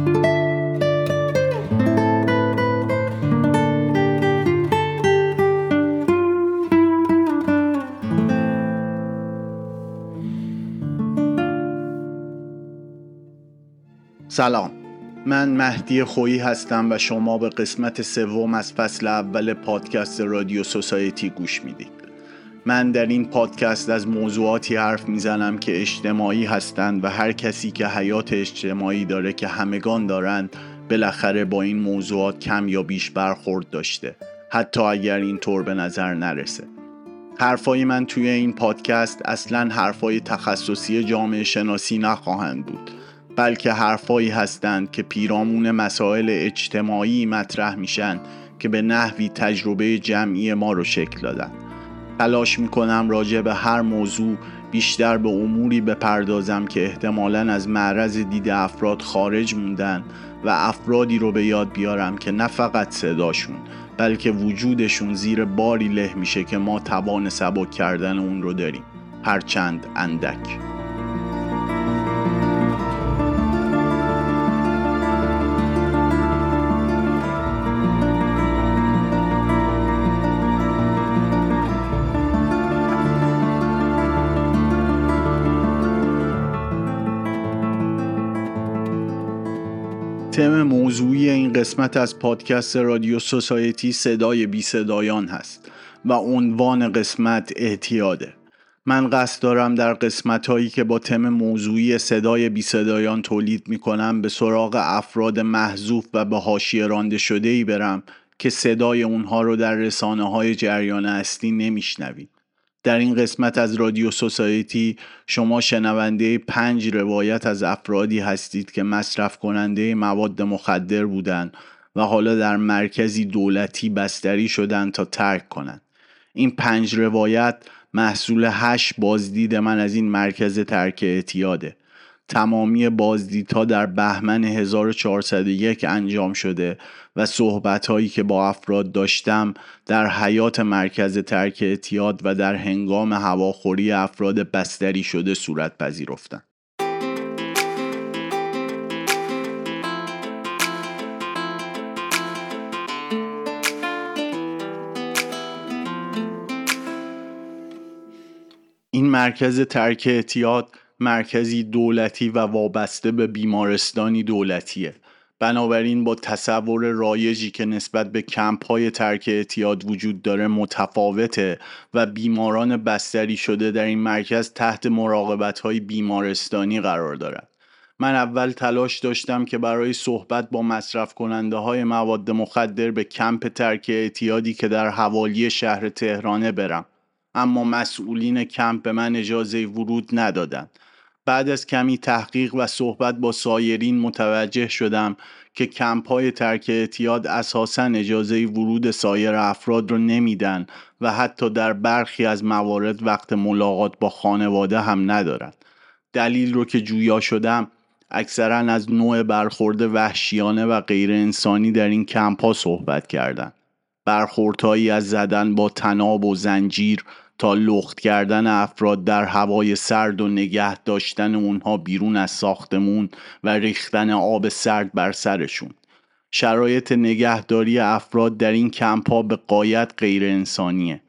سلام، من مهدی خویی هستم و شما به قسمت سوم از فصل اول پادکست رادیو سوسایتی گوش میدید. من در این پادکست از موضوعاتی حرف میزنم که اجتماعی هستند و هر کسی که حیات اجتماعی داره که همگان دارند بالاخره با این موضوعات کم یا بیش برخورد داشته، حتی اگر این طور به نظر نرسه. حرفای من توی این پادکست اصلاً حرفای تخصصی جامعه شناسی نخواهند بود، بلکه حرفایی هستند که پیرامون مسائل اجتماعی مطرح میشن که به نحوی تجربه جمعی ما رو شکل دادن. تلاش میکنم راجع به هر موضوع بیشتر به اموری بپردازم که احتمالاً از معرض دید افراد خارج موندن و افرادی رو به یاد بیارم که نه فقط صداشون بلکه وجودشون زیر باری له میشه که ما توان سبک کردن اون رو داریم، هرچند اندک. تم موضوعی این قسمت از پادکست رادیو سوسایتی صدای بیصدایان هست و عنوان قسمت اعتیاده. من قصد دارم در قسمت‌هایی که با تم موضوعی صدای بیصدایان تولید می‌کنم به سراغ افراد محذوف و به حاشیه رانده شده‌ای برم که صدای اونها رو در رسانه‌های جریان اصلی نمی‌شنوید. در این قسمت از رادیو سوسایتی شما شنونده 5 روایت از افرادی هستید که مصرف کننده مواد مخدر بودند و حالا در مرکزی دولتی بستری شدند تا ترک کنند. این 5 روایت محصول 8 بازدید من از این مرکز ترک اعتیاده. تمامی بازدیدها در بهمن 1401 انجام شده و صحبت‌هایی که با افراد داشتم در حیات مرکز ترک اعتیاد و در هنگام هواخوری افراد بستری شده صورت پذیرفتند. این مرکز ترک اعتیاد مرکزی دولتی و وابسته به بیمارستانی دولتیه. بنابراین با تصور رایجی که نسبت به کمپ‌های ترک اعتیاد وجود داره متفاوته و بیماران بستری شده در این مرکز تحت مراقبت‌های بیمارستانی قرار دارند. من اول تلاش داشتم که برای صحبت با مصرف کننده های مواد مخدر به کمپ ترک اعتیادی که در حوالی شهر تهران برم، اما مسئولین کمپ به من اجازه ورود ندادند. بعد از کمی تحقیق و صحبت با سایرین متوجه شدم که کمپ‌های ترک اعتیاد اساساً اجازه ورود سایر افراد رو نمیدن و حتی در برخی از موارد وقت ملاقات با خانواده هم ندارن. دلیل رو که جویا شدم اکثراً از نوع برخورد وحشیانه و غیر انسانی در این کمپ‌ها صحبت کردند. برخوردهایی از زدن با طناب و زنجیر تا لخت کردن افراد در هوای سرد و نگه داشتن اونها بیرون از ساختمون و ریختن آب سرد بر سرشون. شرایط نگهداری افراد در این کمپ‌ها به غایت غیر انسانیه.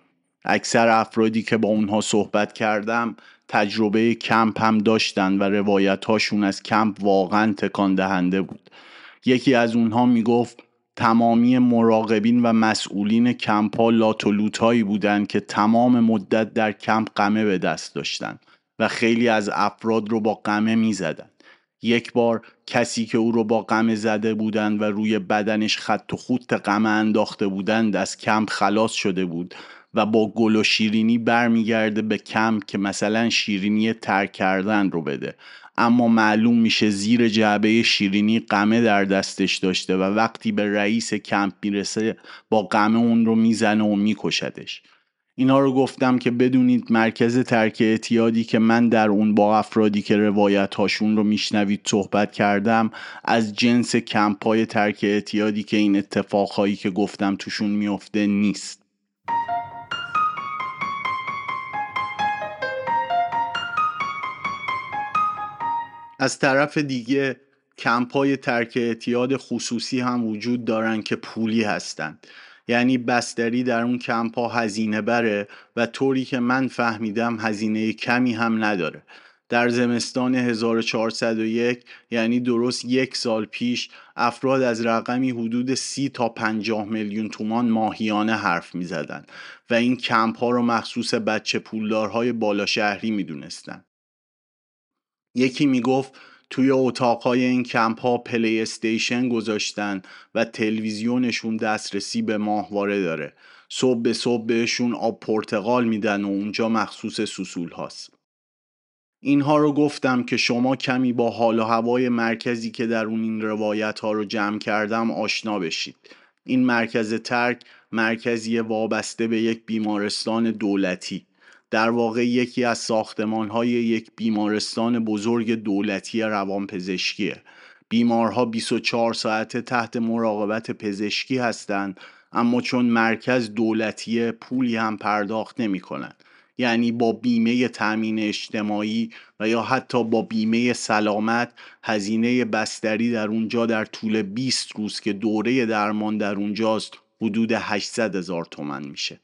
اکثر افرادی که با اونها صحبت کردم تجربه کمپ هم داشتن و روایت‌هاشون از کمپ واقعا تکان دهنده بود. یکی از اونها میگفت تمامی مراقبین و مسئولین کمپ‌ها لاتولوتایی بودند که تمام مدت در کمپ قمه به دست داشتند و خیلی از افراد رو با قمه می‌زدند. یک بار کسی که او رو با قمه زده بودند و روی بدنش خط و خوت قمه انداخته بودند از کمپ خلاص شده بود و با گل و شیرینی برمیگرده به کمپ که مثلا شیرینی ترک کردن رو بده، اما معلوم میشه زیر جعبه شیرینی قمه در دستش داشته و وقتی به رئیس کمپ میرسه با قمه اون رو میزنه و میکشدش. اینا رو گفتم که بدونید مرکز ترک اعتیادی که من در اون با افرادی که روایت هاشون رو میشنوید صحبت کردم از جنس کمپ‌های ترک اعتیادی که این اتفاقهایی که گفتم توشون میفته نیست. از طرف دیگه کمپای ترک اعتیاد خصوصی هم وجود دارن که پولی هستند. یعنی بستری در اون کمپا هزینه بره و طوری که من فهمیدم هزینه کمی هم نداره. در زمستان 1401 یعنی درست یک سال پیش افراد از رقمی حدود 30 تا 50 میلیون تومان ماهیانه حرف می زدن و این کمپ ها رو مخصوص بچه پولدارهای بالا شهری می دونستن. یکی می گفت توی اتاقهای این کمپ ها پلی استیشن گذاشتن و تلویزیونشون دسترسی به ماهواره داره. صبح به صبح بهشون آب پرتقال می دن و اونجا مخصوص سوسول هاست. اینها رو گفتم که شما کمی با حال و هوای مرکزی که در اون این روایت ها رو جمع کردم آشنا بشید. این مرکز ترک مرکزی وابسته به یک بیمارستان دولتی. در واقع یکی از ساختمان‌های یک بیمارستان بزرگ دولتی روانپزشکیه. بیمارها 24 ساعته تحت مراقبت پزشکی هستند، اما چون مرکز دولتیه پولی هم پرداخت نمی‌کنن. یعنی با بیمه تامین اجتماعی و یا حتی با بیمه سلامت هزینه بستری در اونجا در طول 20 روز که دوره درمان در اونجاست حدود 800,000 تومان میشه.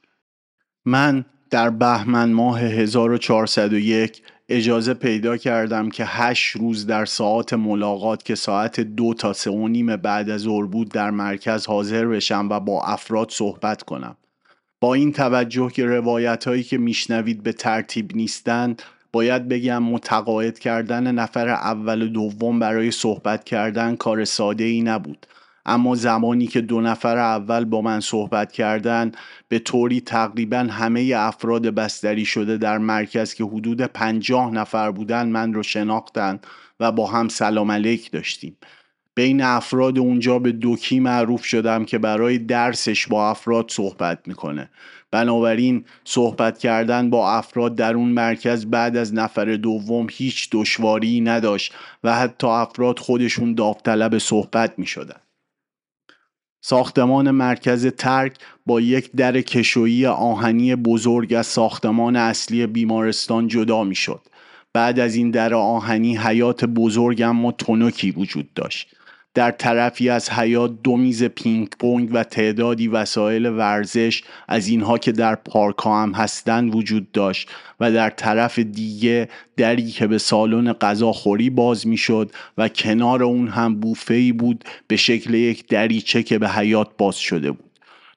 من در بهمن ماه 1401 اجازه پیدا کردم که 8 روز در ساعات ملاقات که ساعت 2 تا 3:30 بعد از ظهر بود در مرکز حاضر بشم و با افراد صحبت کنم. با این توجه که روایت‌هایی که میشنوید به ترتیب نیستند، باید بگم متقاعد کردن نفر اول و دوم برای صحبت کردن کار ساده‌ای نبود. اما زمانی که دو نفر اول با من صحبت کردند، به طوری تقریباً همه افراد بستری شده در مرکز که حدود 50 نفر بودند من رو شناختند و با هم سلام علیک داشتیم. بین افراد اونجا به دوکی معروف شدم که برای درسش با افراد صحبت میکنه. بنابراین صحبت کردن با افراد در اون مرکز بعد از نفر دوم هیچ دشواری نداشت و حتی افراد خودشون داوطلب صحبت میشدن. ساختمان مرکز ترک با یک در کشویی آهنی بزرگ از ساختمان اصلی بیمارستان جدا میشد. بعد از این در آهنی حیات بزرگ اما تنکی وجود داشت. در طرفی از حیاط 2 میز پینگ پونگ و تعدادی وسایل ورزش از اینها که در پارک ها هم هستند وجود داشت و در طرف دیگه دری که به سالن غذاخوری باز میشد و کنار اون هم بوفه‌ای بود به شکل یک دریچه که به حیاط باز شده بود.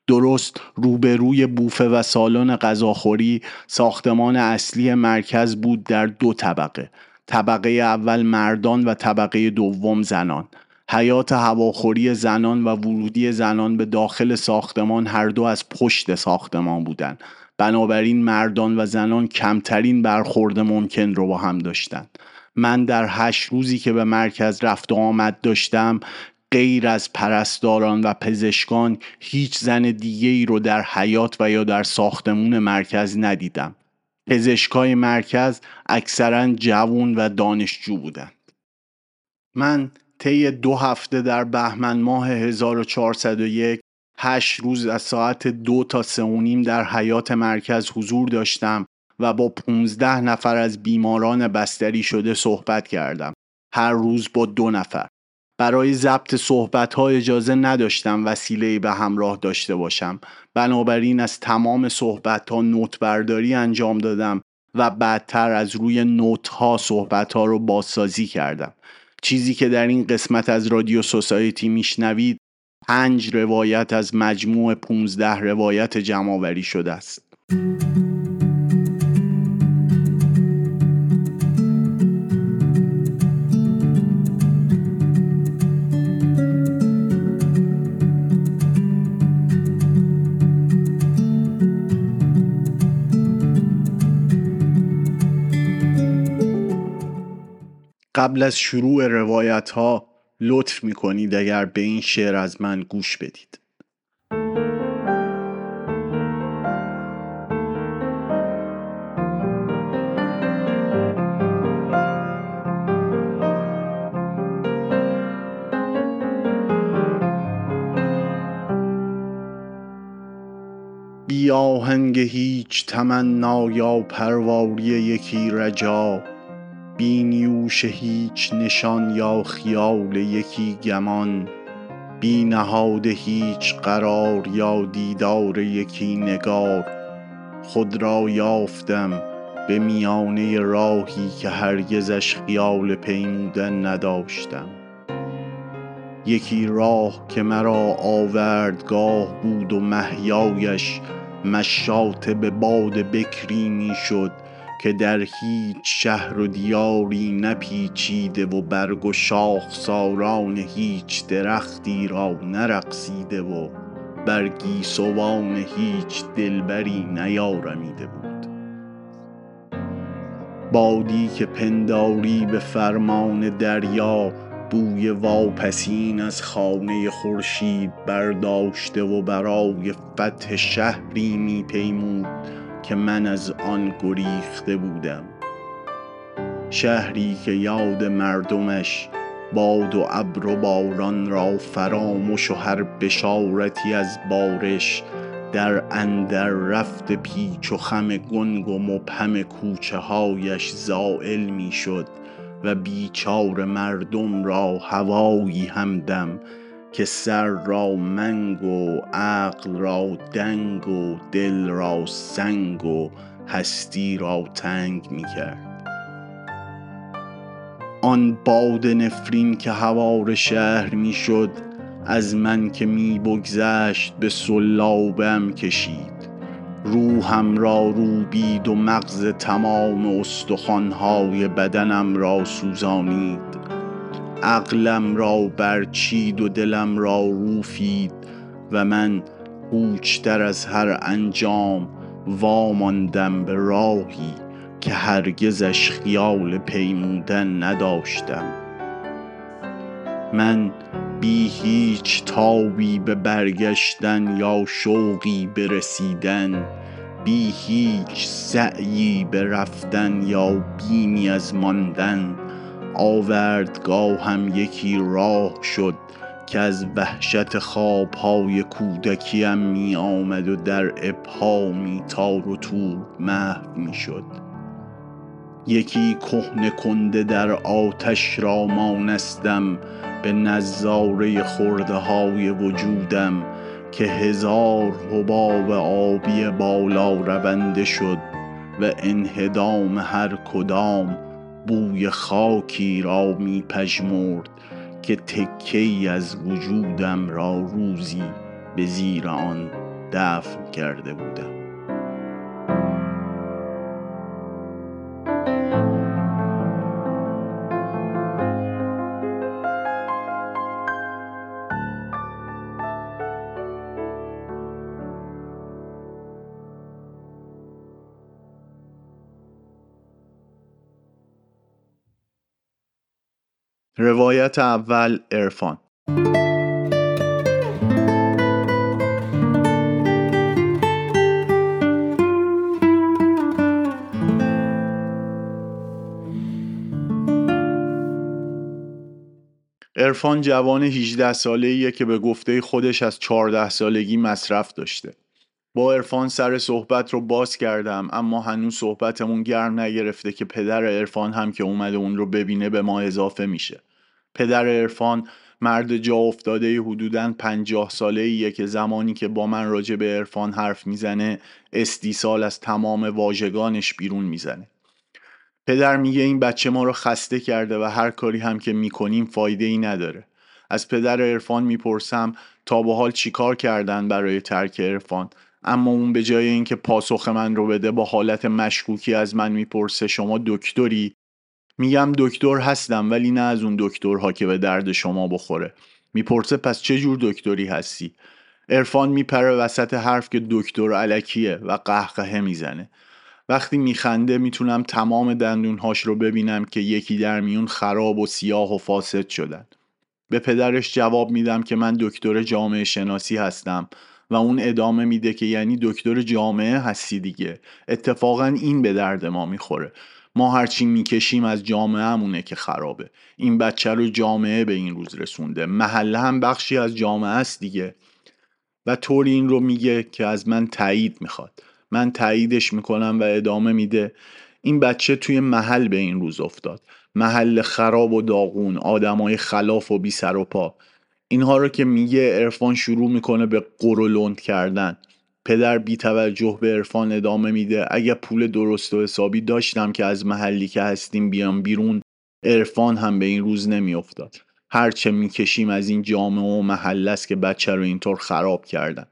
درست روبروی بوفه و سالن غذاخوری ساختمان اصلی مرکز بود در 2 طبقه. طبقه اول مردان و طبقه دوم زنان. حیات هواخوری زنان و ورودی زنان به داخل ساختمان هر دو از پشت ساختمان بودند. بنابراین مردان و زنان کمترین برخورد ممکن رو با هم داشتند. من در 8 روزی که به مرکز رفت و آمد داشتم غیر از پرستاران و پزشکان هیچ زن دیگه‌ای رو در حیات و یا در ساختمان مرکز ندیدم. پزشکای مرکز اکثراً جوان و دانشجو بودند. من طی 2 هفته در بهمن ماه 1401 8 روز از ساعت 2 تا 3:30 در حیات مرکز حضور داشتم و با 15 نفر از بیماران بستری شده صحبت کردم. هر روز با 2 نفر. برای ضبط صحبت‌ها اجازه نداشتم وسیله‌ای به همراه داشته باشم. بنابراین از تمام صحبت‌ها نوت برداری انجام دادم و بعدتر از روی نوت‌ها صحبت‌ها رو بازسازی کردم. چیزی که در این قسمت از رادیو سوسایتی میشنوید 5 روایت از مجموع 15 روایت جمع‌آوری شده است. قبل از شروع روایت ها لطف میکنید اگر به این شعر از من گوش بدید. بی آهنگ هیچ تمنا یا پرواری یکی رجا بی نیوش هیچ نشان یا خیال یکی گمان، بی نهاد هیچ قرار یا دیدار یکی نگار. خود را یافتم به میانه راهی که هرگزش خیال پیمودن نداشتم. یکی راه که مرا آوردگاه بود و محیایش مشاط به باد بکری می شد که در هیچ شهر و دیاری نپیچیده و برگ و شاخ ساران هیچ درختی را نرقصیده و برگی سوان هیچ دلبری نیارمیده بود. بادی که پنداری به فرمان دریا بوی واپسین از خانه خورشید برداشته و برای فتح شهری می پیمود که من از آن گریخته بودم. شهری که یاد مردمش باد و ابر و باران را فراموش و هر بشارتی از بارش در اندر رفت پیچ و خم گنگ و مبهم کوچه هایش زائل می شد و بیچار مردم را هوایی همدم که سر را منگ و عقل را دنگ و دل را سنگ و هستی را تنگ می کرد. آن باد نفرین که هوار شهر می شد از من که می بگذشت به سلابم کشید، روحم را روبید و مغز تمام استخوان‌های بدنم را سوزانید، عقلم را برچید و دلم را روفید و من هوچ‌تر از هر انجام واماندم به راهی که هرگزش خیال پیمودن نداشتم. من بی هیچ تابی به برگشتن یا شوقی به رسیدن، بی هیچ سعیی به رفتن یا بیمی از ماندن، آوردگاه هم یکی راه شد که از وحشت خوابهای کودکیم می آمد و در ابهامی تار و تور محو می شد. یکی کهن کنده در آتش را مانستم به نظاره خرده های وجودم که هزار حباب آبی بالا رونده شد و انهدام هر کدام بوی خاکی را می پژمرد که تکه‌ای از وجودم را روزی به زیر آن دفن کرده بودم. روایت اول، عرفان. عرفان جوان 18 ساله‌ایه که به گفته خودش از 14 سالگی مصرف داشته. با عرفان سر صحبت رو باز کردم اما هنوز صحبتمون گرم نگرفته که پدر عرفان هم که اومده اون رو ببینه به ما اضافه میشه. پدر عرفان مرد جا افتاده حدوداً 50 ساله‌ایه که زمانی که با من راجع به عرفان حرف میزنه استیصال از تمام واژگانش بیرون میزنه. پدر میگه این بچه ما رو خسته کرده و هر کاری هم که میکنیم فایده‌ای نداره. از پدر عرفان میپرسم تا به حال چیکار کردن برای ترک عرفان، اما اون به جای اینکه پاسخ من رو بده با حالت مشکوکی از من میپرسه شما دکتری؟ میگم دکتر هستم ولی نه از اون دکترها که به درد شما بخوره. میپرسه پس چه جور دکتری هستی؟ عرفان میپره وسط حرف که دکتر الکیه و قهقهه میزنه. وقتی میخنده میتونم تمام دندونهاش رو ببینم که یکی در میون خراب و سیاه و فاسد شدن. به پدرش جواب میدم که من دکتر جامعه شناسی هستم و اون ادامه میده که یعنی دکتر جامعه هستی دیگه، اتفاقا این به درد ما میخوره، ما هرچی میکشیم از جامعه‌مونه که خرابه، این بچه رو جامعه به این روز رسونده، محله هم بخشی از جامعه است دیگه. و طوری این رو میگه که از من تایید میخواد، من تاییدش میکنم و ادامه میده این بچه توی محل به این روز افتاد، محل خراب و داغون، آدمای خلاف و بی سر و پا. اینها رو که میگه عرفان شروع میکنه به قرولند کردن. پدر بی توجه به عرفان ادامه میده اگه پول درست و حسابی داشتم که از محلی که هستیم بیام بیرون، عرفان هم به این روز نمیافتاد. هرچه میکشیم از این جامعه و محل است که بچه رو اینطور خراب کردن.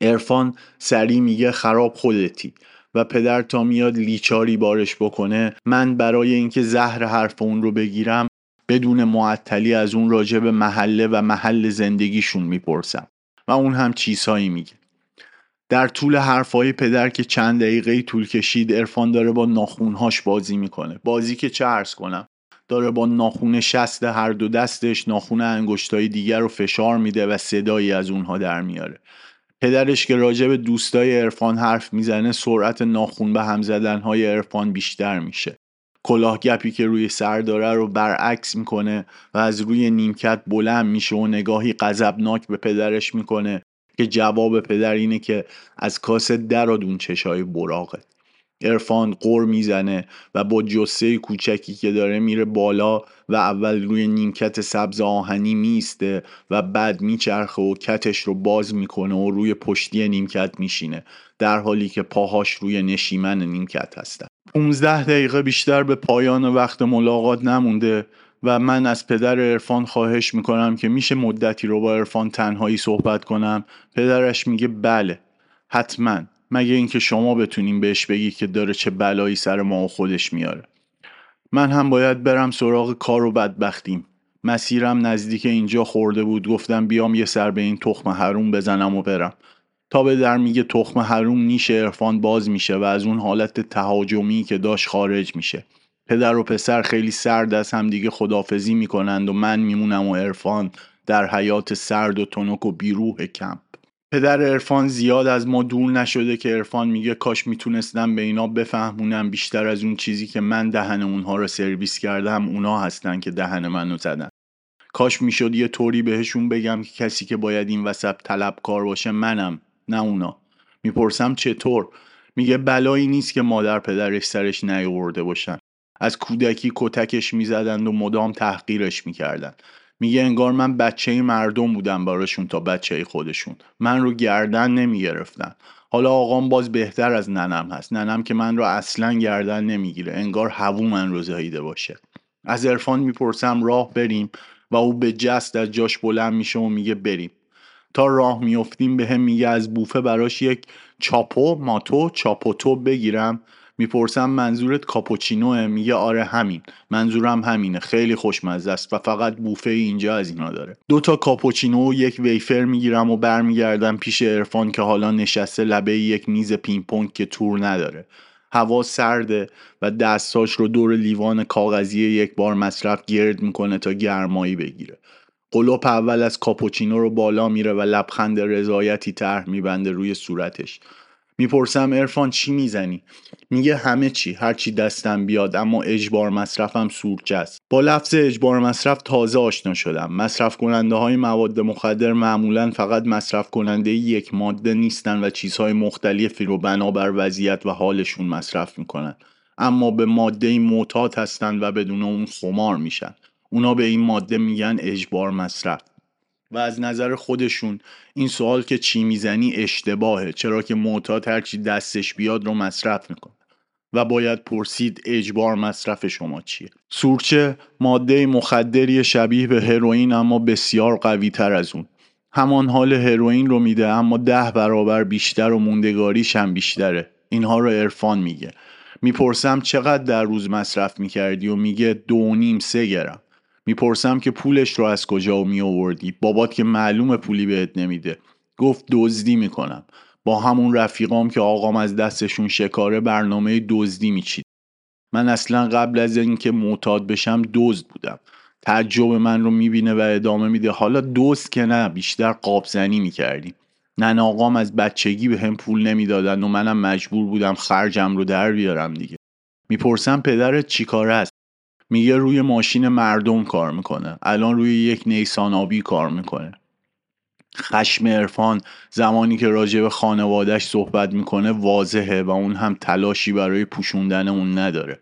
عرفان سری میگه خراب خودتی و پدر تا میاد لیچاری بارش بکنه، من برای اینکه زهر حرف اون رو بگیرم بدون معطلی از اون راجع به محله و محل زندگیشون میپرسم و اون هم چیزهایی میگه. در طول حرفای پدر که چند دقیقه طول کشید، عرفان داره با ناخونهاش بازی میکنه. بازی که چه عرض کنم، داره با ناخون شست هر دو دستش ناخون انگشتای دیگر رو فشار میده و صدایی از اونها در میاره. پدرش که راجع به دوستای عرفان حرف میزنه، سرعت ناخون به هم زدنهای عرفان بیشتر میشه. کلاه گپی که روی سر داره رو برعکس میکنه و از روی نیمکت بلند میشه و نگاهی غضبناک به پدرش میکنه که جواب پدر اینه که از کاسه دراد اون چشای براقه. عرفان قر میزنه و با جثه کوچکی که داره میره بالا و اول روی نیمکت سبز آهنی میسته و بعد میچرخه و کتش رو باز میکنه و روی پشتی نیمکت میشینه، در حالی که پاهاش روی نشیمن نیمکت هستن. 15 دقیقه بیشتر به پایان وقت ملاقات نمونده و من از پدر عرفان خواهش میکنم که میشه مدتی رو با عرفان تنهایی صحبت کنم. پدرش میگه بله حتما، مگه اینکه شما بتونین بهش بگی که داره چه بلایی سر ما و خودش میاره. من هم باید برم سراغ کار و بدبختیم. مسیرم نزدیک اینجا خورده بود، گفتم بیام یه سر به این تخم حروم بزنم و برم. تا به در میگه تخم حروم نیشه عرفان باز میشه و از اون حالت تهاجمی که داشت خارج میشه. پدر و پسر خیلی سرد از هم دیگه خدافزی میکنند و من میمونم و عرفان در حیات سرد و تنک و بیروح کمپ. پدر عرفان زیاد از ما دور نشده که عرفان میگه کاش میتونستم به اینا بفهمونم بیشتر از اون چیزی که من دهن اونها رو سرویس کردم، اونا هستن که دهن منو زدن. کاش میشد یه طوری بهشون بگم که کسی که باید این وسط طلبکار باشه منم، نه اونا. میپرسم چطور؟ میگه بلایی نیست که مادر پدرش سرش نیاورده باشن. از کودکی کتکش میزدند و مدام تحقیرش میکردن. میگه انگار من بچه مردم بودم براشون تا بچه خودشون. من رو گردن نمیگرفتن. حالا آقام باز بهتر از ننم هست. ننم که من رو اصلا گردن نمیگیره. انگار هوو من رو زاییده باشه. از عرفان میپرسم راه بریم و او به جست از جاش بلند میشه و میگه بریم. تا راه میافتیم به هم میگه از بوفه براش یک چاپوتو بگیرم. میپرسم منظورت کاپوچینوه؟ میگه آره همین، منظورم همینه، خیلی خوشمزه است و فقط بوفه اینجا از اینا داره. 2 کاپوچینو و 1 ویفر میگیرم و برمیگردم پیش عرفان که حالا نشسته لبه یک میز پینگ پونگ که تور نداره. هوا سرده و دستاش رو دور لیوان کاغذی یک بار مصرف گرد میکنه تا گرمایی بگیره. قلوپ اول از کاپوچینو رو بالا میره و لبخند رضایتی طرح میبنده روی صورتش. میپرسم عرفان چی میزنی؟ میگه همه چی، هر چی دستم بیاد، اما اجبار مصرفم سورچه است. با لفظ اجبار مصرف تازه آشنا شدم. مصرف کننده های مواد مخدر معمولا فقط مصرف کننده یک ماده نیستن و چیزهای مختلفی رو بنابر وضعیت و حالشون مصرف میکنن، اما به ماده معتاد هستن و بدون اون خمار میشن. اونا به این ماده میگن اجبار مصرف. و از نظر خودشون این سوال که چی میزنی اشتباهه، چرا که معتاد هرچی دستش بیاد رو مصرف میکنه و باید پرسید اجبار مصرف شما چیه. سورچه ماده مخدری شبیه به هروئین اما بسیار قوی تر از اون. همان حال هروئین رو میده اما 10 برابر بیشتر و موندگاریش هم بیشتره. اینها رو عرفان میگه. میپرسم چقدر در روز مصرف میکردی و میگه 2.5-3 گرم. میپرسم که پولش رو از کجا میآوردی؟ بابات که معلومه پولی بهت نمیده. گفت دزدی میکنم. با همون رفیقام که آقام از دستشون شکاره برنامه دزدی میچید. من اصلا قبل از اینکه معتاد بشم دزد بودم. تعجب من رو میبینه و ادامه میده حالا دزد که نه، بیشتر قابزنی میکردیم. نن آقام از بچگی به هم پول نمیدادن و منم مجبور بودم خرجم رو در بیارم دیگه. میپرسم پدرت چیکاره است؟ میگه روی ماشین مردم کار میکنه. الان روی یک نیسان آبی کار میکنه. خشم عرفان زمانی که راجع به خانواده‌اش صحبت میکنه واضحه و اون هم تلاشی برای پوشوندن اون نداره.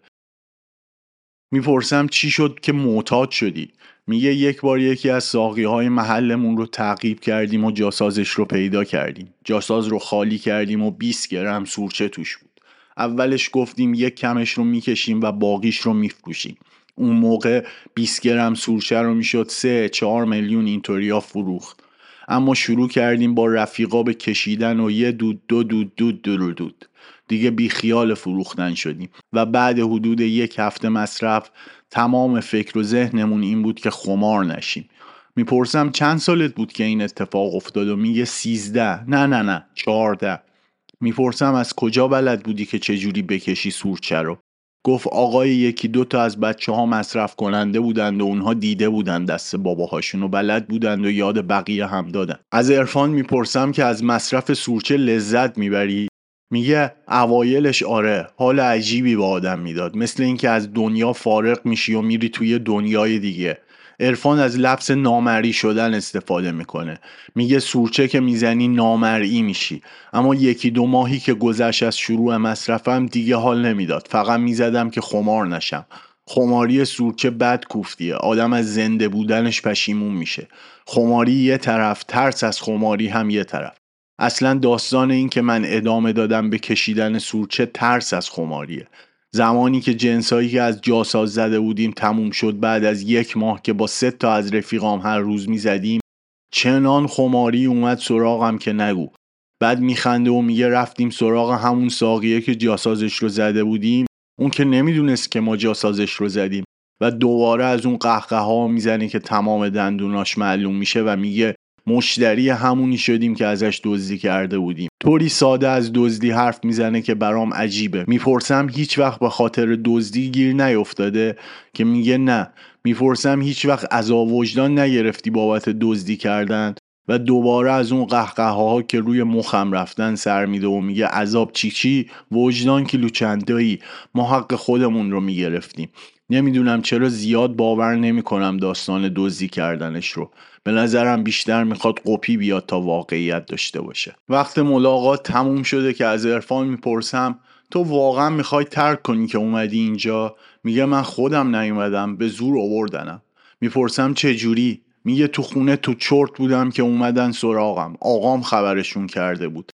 میپرسم چی شد که معتاد شدی؟ میگه یک بار یکی از ساقی‌های محلمون رو تعقیب کردیم و جاسازش رو پیدا کردیم. جاساز رو خالی کردیم و 20 گرم سورچه توش بود. اولش گفتیم یک کمش رو میکشیم و باقیش رو میفروشیم. اون موقع 20 گرم سورچه رو میشد 3-4 میلیون اینطوریا فروخت. اما شروع کردیم با رفیقا به کشیدن و یه دود دو دود دود دود دود دیگه بی خیال فروختن شدیم و بعد حدود یک هفته مصرف تمام فکر و ذهنمون این بود که خمار نشیم. میپرسم چند سالت بود که این اتفاق افتاد و میگه 13. نه 14. میپرسم از کجا بلد بودی که چجوری بکشی سورچه رو؟ گفت آقای یکی دو تا از بچه ها مصرف کننده بودند و اونها دیده بودند دست باباهاشون و بلد بودند و یاد بقیه هم دادن. از عرفان میپرسم که از مصرف سورچه لذت میبری؟ میگه اوایلش آره، حال عجیبی به آدم میداد، مثل اینکه از دنیا فارغ میشی و میری توی دنیای دیگه. عرفان از لفظ نامرئی شدن استفاده میکنه، میگه سورچه که میزنی نامرئی میشی. اما یکی دو ماهی که گذشت از شروع مصرفم دیگه حال نمیداد، فقط میزدم که خمار نشم. خماری سورچه بد کوفتیه، آدم از زنده بودنش پشیمون میشه. خماری یه طرف، ترس از خماری هم یه طرف. اصلا داستان این که من ادامه دادم به کشیدن سورچه ترس از خماریه. زمانی که جنسایی که از جاساز زده بودیم تموم شد، بعد از یک ماه که با 3 تا از رفیقام هر روز می زدیم، چنان خماری اومد سراغم که نگو. بعد میخنده و میگه رفتیم سراغ همون ساقیه که جاسازش رو زده بودیم، اون که نمیدونست که ما جاسازش رو زدیم و دوباره از اون قهقه ها میزنه که تمام دندوناش معلوم میشه و میگه مشتری همونی شدیم که ازش دزدی کرده بودیم. طوری ساده از دزدی حرف میزنه که برام عجیبه. میپرسم هیچ وقت به خاطر دزدی گیر نیافتاده؟ که میگه نه. میپرسم هیچ وقت عذاب وجدان نگرفتی بابت دزدی کردن؟ و دوباره از اون قهقه‌ها که روی مخم رفتن سر میده و میگه عذاب چی، وجدان کیلو چندایی، ما حق خودمون رو میگرفتیم. نمیدونم چرا زیاد باور نمیکنم داستان دزدی کردنش رو، به نظرم بیشتر میخواد قپی بیاد تا واقعیت داشته باشه. وقت ملاقات تموم شده که از عرفان میپرسم تو واقعا میخوای ترک کنی که اومدی اینجا؟ میگه من خودم نیومدم، به زور آوردنم. میپرسم چه جوری؟ میگه تو خونه تو چرت بودم که اومدن سراغم، آقام خبرشون کرده بود،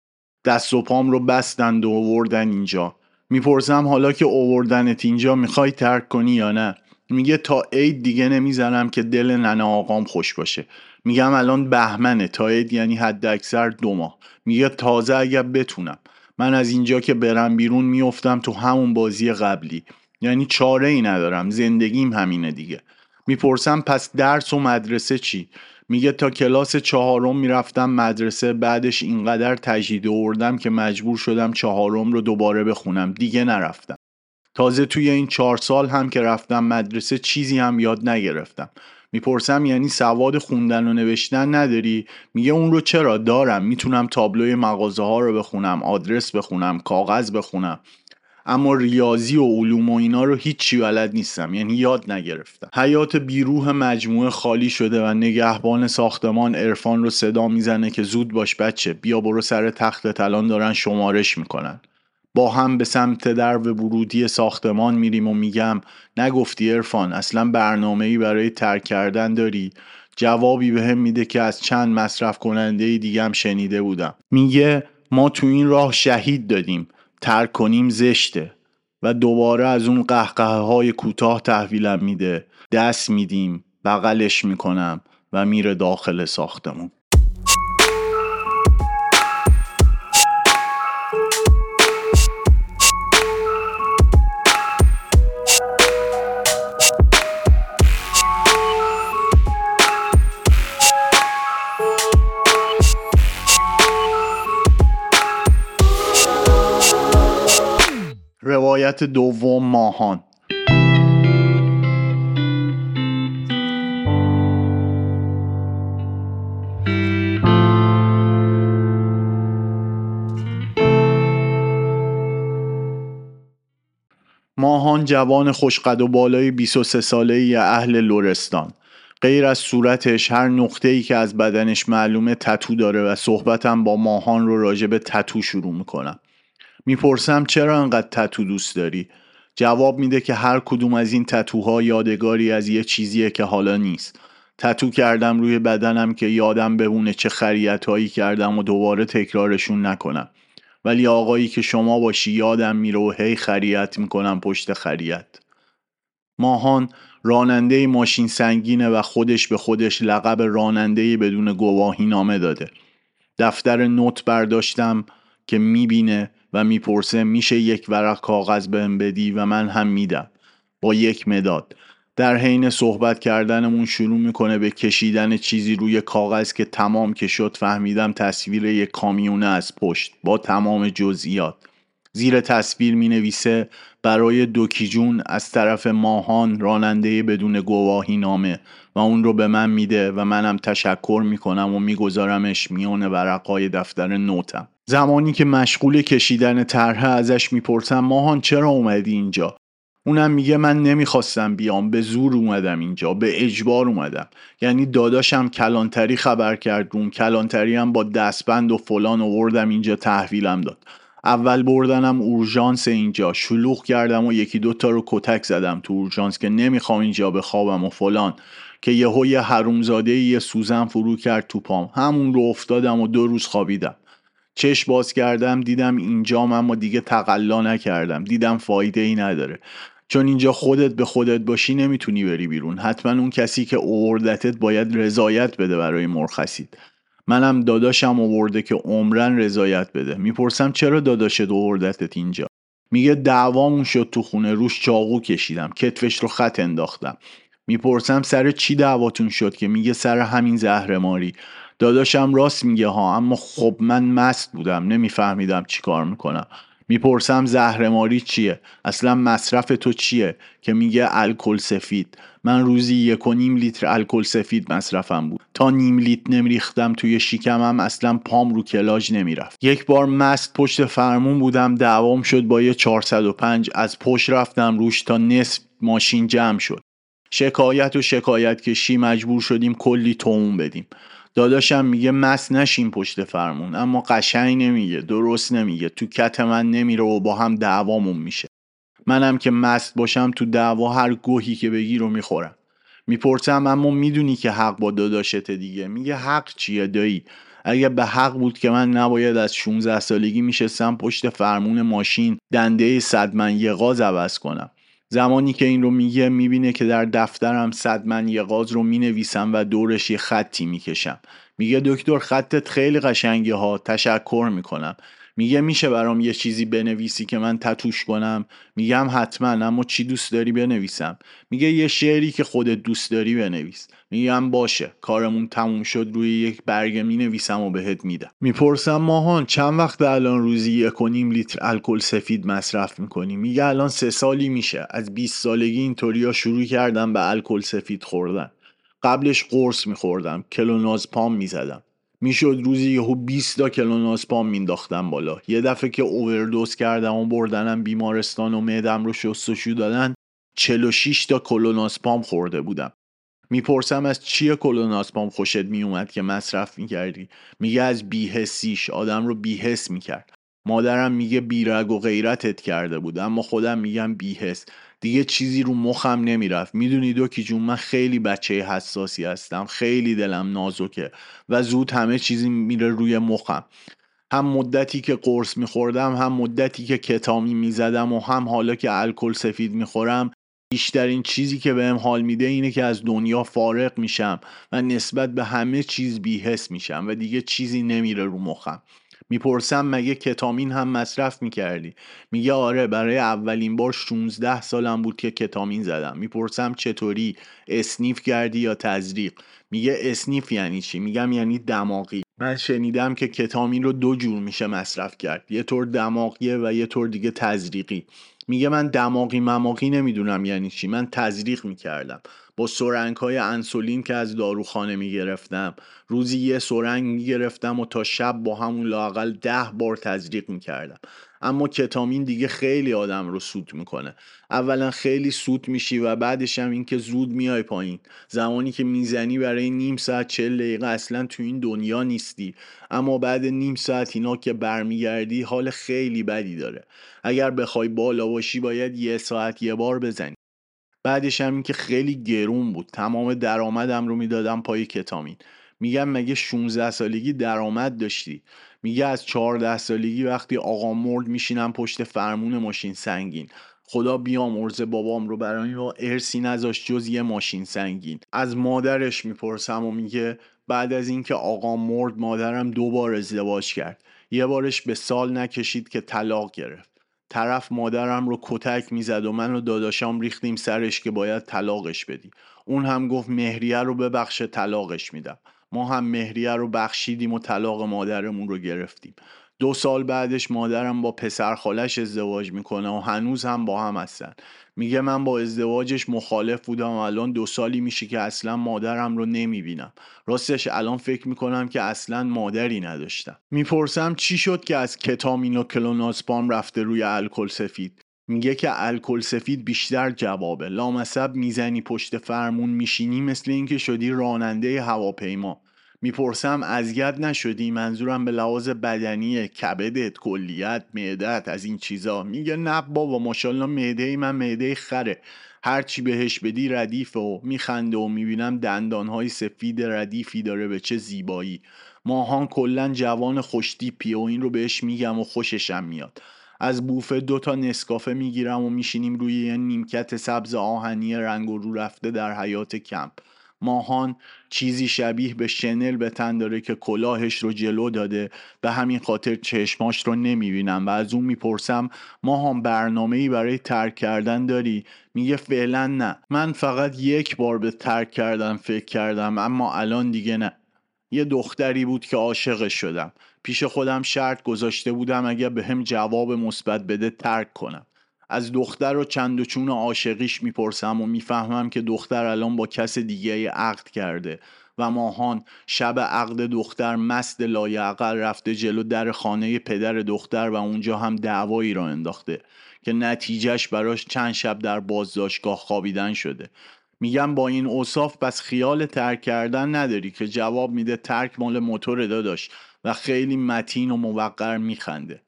دست و پام رو بستند و آوردن اینجا. میپرسم حالا که آوردنت اینجا میخوای ترک کنی یا نه؟ میگه تا عید دیگه نمیزنم که دل ننه آقام خوش باشه. میگم الان بهمنه، تا عید یعنی حد اکثر 2 ماه. میگه تازه اگه بتونم. من از اینجا که برم بیرون میافتم تو همون بازی قبلی، یعنی چاره ای ندارم، زندگیم همینه دیگه. میپرسم پس درس و مدرسه چی؟ میگه تا کلاس 4 میرفتم مدرسه، بعدش اینقدر تجدید آوردم که مجبور شدم 4 رو دوباره بخونم، دیگه نرفتم. تازه توی این 4 سال هم که رفتم مدرسه چیزی هم یاد نگرفتم. میپرسم یعنی سواد خوندن و نوشتن نداری؟ میگه اون رو چرا دارم، میتونم تابلوی مغازه ها رو بخونم، آدرس بخونم، کاغذ بخونم، اما ریاضی و علوم و اینا رو هیچی بلد نیستم، یعنی یاد نگرفتم. حیات بیروح مجموعه خالی شده و نگهبان ساختمان عرفان رو صدا میزنه که زود باش بچه، بیا برو سر تختت، الان دارن شمارش میکنن. با هم به سمت در ورودی ساختمان میریم و میگم نگفتی عرفان اصلا برنامه‌ای برای ترک کردن داری؟ جوابی بهم میده که از چند مصرف کننده دیگه هم شنیده بودم. میگه ما تو این راه شهید دادیم، ترک کنیم زشته. و دوباره از اون قهقه‌های کوتاه تحویلم میده، دست میدیم، بغلش میکنم و میره داخل ساختمون. روایت دوم، ماهان. ماهان جوان خوشقد و بالای 23 ساله‌ای اهل لرستان. غیر از صورتش هر نقطه‌ای که از بدنش معلومه تتو داره و صحبتم با ماهان رو راجع به تتو شروع میکنم. میپرسم چرا انقدر تتو دوست داری؟ جواب میده که هر کدوم از این تتوها یادگاری از یه چیزیه که حالا نیست. تتو کردم روی بدنم که یادم بمونه چه خریتایی کردم و دوباره تکرارشون نکنم. ولی آقایی که شما باشی یادم میره و هی خریت میکنم پشت خریت. ماهان راننده ماشین سنگینه و خودش به خودش لقب راننده بدون گواهی نامه داده. دفتر نوت برداشتم که میبینه و میپرسه میشه یک ورق کاغذ بهم بدی و من هم میدم با یک مداد. در حین صحبت کردنمون شروع میکنه به کشیدن چیزی روی کاغذ که تمام که شد فهمیدم تصویر یک کامیونه از پشت با تمام جزئیات. زیر تصویر مینویسه برای دوکیجون از طرف ماهان راننده بدون گواهی نامه و اون رو به من میده و منم تشکر میکنم و میگذارمش میون ورقای دفتر نوتم. زمانی که مشغول کشیدن طرح ازش میپرسم ماهان چرا اومدی اینجا؟ اونم میگه من نمیخواستم بیام، به زور اومدم اینجا، به اجبار اومدم. یعنی داداشم کلانتری خبر کرد، روم کلانتری هم با دستبند و فلان آوردم اینجا تحویلم داد. اول بردنم اورژانس اینجا، شلوغ کردم و یکی دوتا رو کتک زدم تو اورژانس که نمیخوام اینجا بخوابم و فلان، که یهو یه حرومزاده یه سوزن فرو کرد تو پام، همون رو افتادم و 2 روز خوابیدم. چشم باز کردم دیدم اینجام، اما دیگه تقلا نکردم، دیدم فایده ای نداره، چون اینجا خودت به خودت باشی نمیتونی بری بیرون، حتما اون کسی که اووردتت باید رضایت بده برای مرخصیت. منم داداشم اوورده که عمرن رضایت بده. میپرسم چرا داداشت اووردتت اینجا؟ میگه دعوامون شد تو خونه، روش چاقو کشیدم، کتفش رو خط انداختم. میپرسم سر چی دعواتون شد؟ که میگه سر همین زهرماری. داداشم راست میگه ها، اما خب من مست بودم، نمیفهمیدم چی کار میکنم. میپرسم زهرماری چیه؟ اصلا مصرف تو چیه؟ که میگه الکل سفید. من روزی 1.5 لیتر الکل سفید مصرفم بود. تا نیم لیتر نمیریختم توی شکمم اصلا پام رو کلاژ نمیرفت. یک بار مست پشت فرمون بودم، دعوام شد با یه 405، از پشت رفتم روش تا نصف ماشین جمع شد. شکایت کشی، مجبور شدیم کلی تومون بدیم. داداشم میگه مست نشین پشت فرمون، اما قشنگ نمیگه، درست نمیگه، تو کت من نمیره و با هم دعوامون میشه. منم که مست باشم تو دعوا هر گوهی که بگی رو میخورم. میپرسم اما میدونی که حق با داداشته دیگه؟ میگه حق چیه دایی؟ اگه به حق بود که من نباید از 16 سالگی میشستم پشت فرمون ماشین دنده 100 من یه غاز عوض کنم. زمانی که این رو میگه میبینه که در دفترم 100 من یه غاز رو مینویسم و دورش یه خطی میکشم. میگه دکتر خطت خیلی قشنگه ها، تشکر میکنم. میگه میشه برام یه چیزی بنویسی که من تتوش کنم؟ میگم حتما، اما چی دوست داری بنویسم؟ میگه یه شعری که خودت دوست داری بنویس. میگم باشه، کارمون تموم شد روی یک برگه مینویسم و بهت میدم. میپرسم ماهان چند وقت الان روزی 1.5 لیتر الکل سفید مصرف میکنی؟ میگه الان 3 سالی میشه، از 20 سالگی اینطوریا شروع کردم به الکل سفید خوردن. قبلش قرص میخوردم، کلونازپام میزدم، میشد روزی یهو 20 تا کلونازپام مینداختم بالا. یه دفعه که اووردوز کردم و بردنم بیمارستان و معدم رو شستشو دادن 46 تا کلونازپام خورده بودم. میپرسم از چیه کلونازپام خوشت میومد که مصرف میکردی؟ میگه از بی‌حسیش، آدم رو بی‌حس میکرد. مادرم میگه بیرگ و غیرتت کرده بود، اما خودم میگم بی‌حس، دیگه چیزی رو مخم نمیرفت. میدونی دوکی جون، من خیلی بچه حساسی هستم، خیلی دلم نازکه و زود همه چیزی میره روی مخم. هم مدتی که قرص میخوردم، هم مدتی که کتامین میزدم و هم حالا که الکل سفید میخورم، بیشترین چیزی که بهم حال میده اینه که از دنیا فارغ میشم و نسبت به همه چیز بی‌حس میشم و دیگه چیزی نمیره رو مخم. میپرسم مگه کتامین هم مصرف میکردی؟ میگه آره، برای اولین بار 16 سالم بود که کتامین زدم. میپرسم چطوری؟ اسنیف کردی یا تزریق؟ میگه اسنیف یعنی چی؟ میگم یعنی دماغی. من شنیدم که کتامین رو 2 جور میشه مصرف کرد، یه طور دماغیه و یه طور دیگه تزریقی. میگه من دماغی نمیدونم یعنی چی، من تزریق میکردم. با سرنگ‌های انسولین که از داروخانه می‌گرفتم. روزی یه سرنگ می‌گرفتم و تا شب با همون لااقل 10 بار تزریق می‌کردم. اما کتامین دیگه خیلی آدم رو سوت می‌کنه. اولا خیلی سوت می‌شی و بعدش هم اینکه زود میای پایین. زمانی که میزنی برای نیم ساعت 40 دقیقه اصلا تو این دنیا نیستی. اما بعد نیم ساعت اینا که برمیگردی حال خیلی بدی داره. اگر بخوای بالا باشی باید یه ساعت یه بار بزنی. بعدش هم این که خیلی گرون بود. تمام درآمدم رو میدادم پای کتامین. میگم مگه 16 سالگی درآمد داشتی؟ میگه از 14 سالگی وقتی آقا مرد میشینم پشت فرمون ماشین سنگین. خدا بیامرزه بابام رو، برای ما ارثی نذاشت جز یه ماشین سنگین. از مادرش میپرسم و میگه بعد از اینکه آقا مرد مادرم 2 بار ازدواج کرد. یه بارش به سال نکشید که طلاق گرفت. طرف مادرم رو کتک میزد و من و داداشام ریختیم سرش که باید طلاقش بدی. اون هم گفت مهریه رو ببخشه طلاقش میدم. ما هم مهریه رو بخشیدیم و طلاق مادرمون رو گرفتیم. 2 سال بعدش مادرم با پسر خالش ازدواج میکنه و هنوز هم با هم هستن. میگه من با ازدواجش مخالف بودم و الان 2 سالی میشه که اصلا مادرم رو نمیبینم. راستش الان فکر میکنم که اصلا مادری نداشتم. میپرسم چی شد که از کتامین و کلونازپام رفته روی الکل سفید؟ میگه که الکل سفید بیشتر جوابه. لامصب میزنی پشت فرمون، میشینی مثل اینکه شدی راننده هواپیما. میپرسم اذیت نشدی؟ منظورم به لحاظ بدنیه، کبدت، کلیت، معدت، از این چیزا. میگه نه بابا، ماشاءالله معده من معده خره، هرچی بهش بدی ردیفه. و میخنده و میبینم دندانهای سفید ردیفی داره، به چه زیبایی. ماهان کلا جوان خوشتیپیه و این رو بهش میگم و خوششم میاد. از بوفه 2 تا نسکافه میگیرم و میشینیم روی یه نیمکت سبز آهنی رنگ و رو رفته در حیاط کمپ. ماهان چیزی شبیه به شنل به تن داره که کلاهش رو جلو داده، به همین خاطر چشماش رو نمیبینم و از اون میپرسم ماهان برنامه‌ای برای ترک کردن داری؟ میگه فعلا نه، من فقط 1 بار به ترک کردن فکر کردم اما الان دیگه نه. یه دختری بود که عاشقش شدم، پیش خودم شرط گذاشته بودم اگه بهم جواب مثبت بده ترک کنم. از دختر و چند و چون عاشقیش میپرسم و میفهمم که دختر الان با کس دیگه عقد کرده و ماهان شب عقد دختر مست لایعقل رفته جلو در خانه پدر دختر و اونجا هم دعوایی را انداخته که نتیجهش براش چند شب در بازداشتگاه خوابیدن شده. میگم با این اوصاف بس خیال ترک کردن نداری؟ که جواب میده ترک مال موتور داداش، و خیلی متین و موقر میخنده.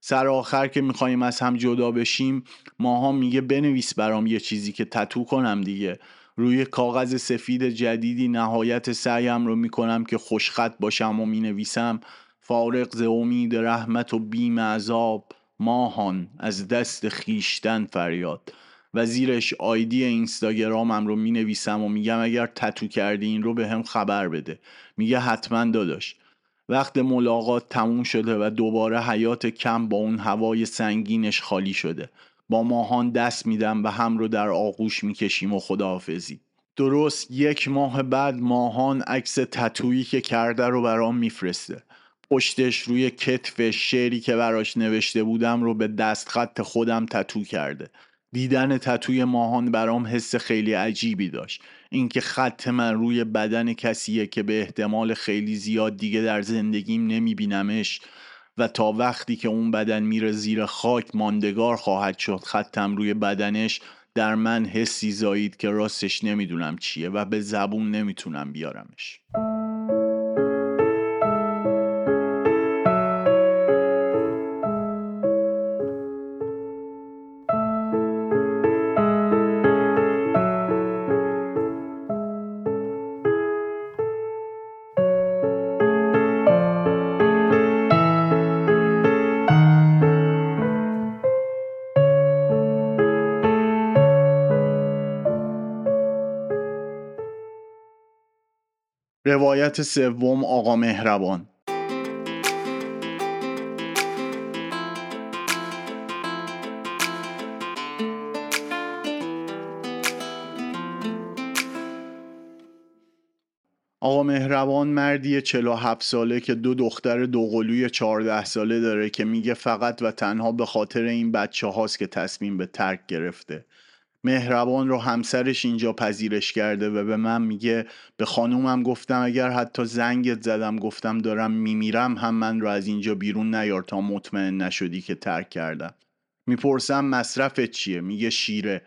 سر آخر که میخوایم از هم جدا بشیم، ماهان میگه بنویس برام یه چیزی که تتو کنم دیگه. روی کاغذ سفید جدیدی نهایت سعیم رو میکنم که خوشخط باشم و مینویسم فارغ ز امید رحمت و بیم عذاب ماهان از دست خیشتن فریاد. و زیرش آیدی اینستاگرامم رو مینویسم و میگم اگر تتو کردی این رو به هم خبر بده. میگه حتما داداش. وقت ملاقات تموم شده و دوباره حیات کم با اون هوای سنگینش خالی شده. با ماهان دست میدم و هم رو در آغوش میکشیم و خداحافظی. درست 1 ماه بعد ماهان عکس تتویی که کرده رو برام میفرسته. پشتش روی کتف شعری که براش نوشته بودم رو به دست خط خودم تتو کرده. دیدن تتوی ماهان برام حس خیلی عجیبی داشت. اینکه خط من روی بدن کسیه که به احتمال خیلی زیاد دیگه در زندگیم نمیبینمش و تا وقتی که اون بدن میره زیر خاک ماندگار خواهد شد خطم روی بدنش. در من حسی زایید که راستش نمیدونم چیه و به زبون نمیتونم بیارمش. روایت 3 آقا مهربان. آقا مهربان مردی 47 ساله که 2 دختر دوقلوی 14 ساله داره که میگه فقط و تنها به خاطر این بچه هاست که تصمیم به ترک گرفته. مهربان رو همسرش اینجا پذیرش کرده و به من میگه به خانومم گفتم اگر حتی زنگت زدم گفتم دارم میمیرم هم من رو از اینجا بیرون نیار تا مطمئن نشدی که ترک کردم. میپرسم مصرفت چیه؟ میگه شیره.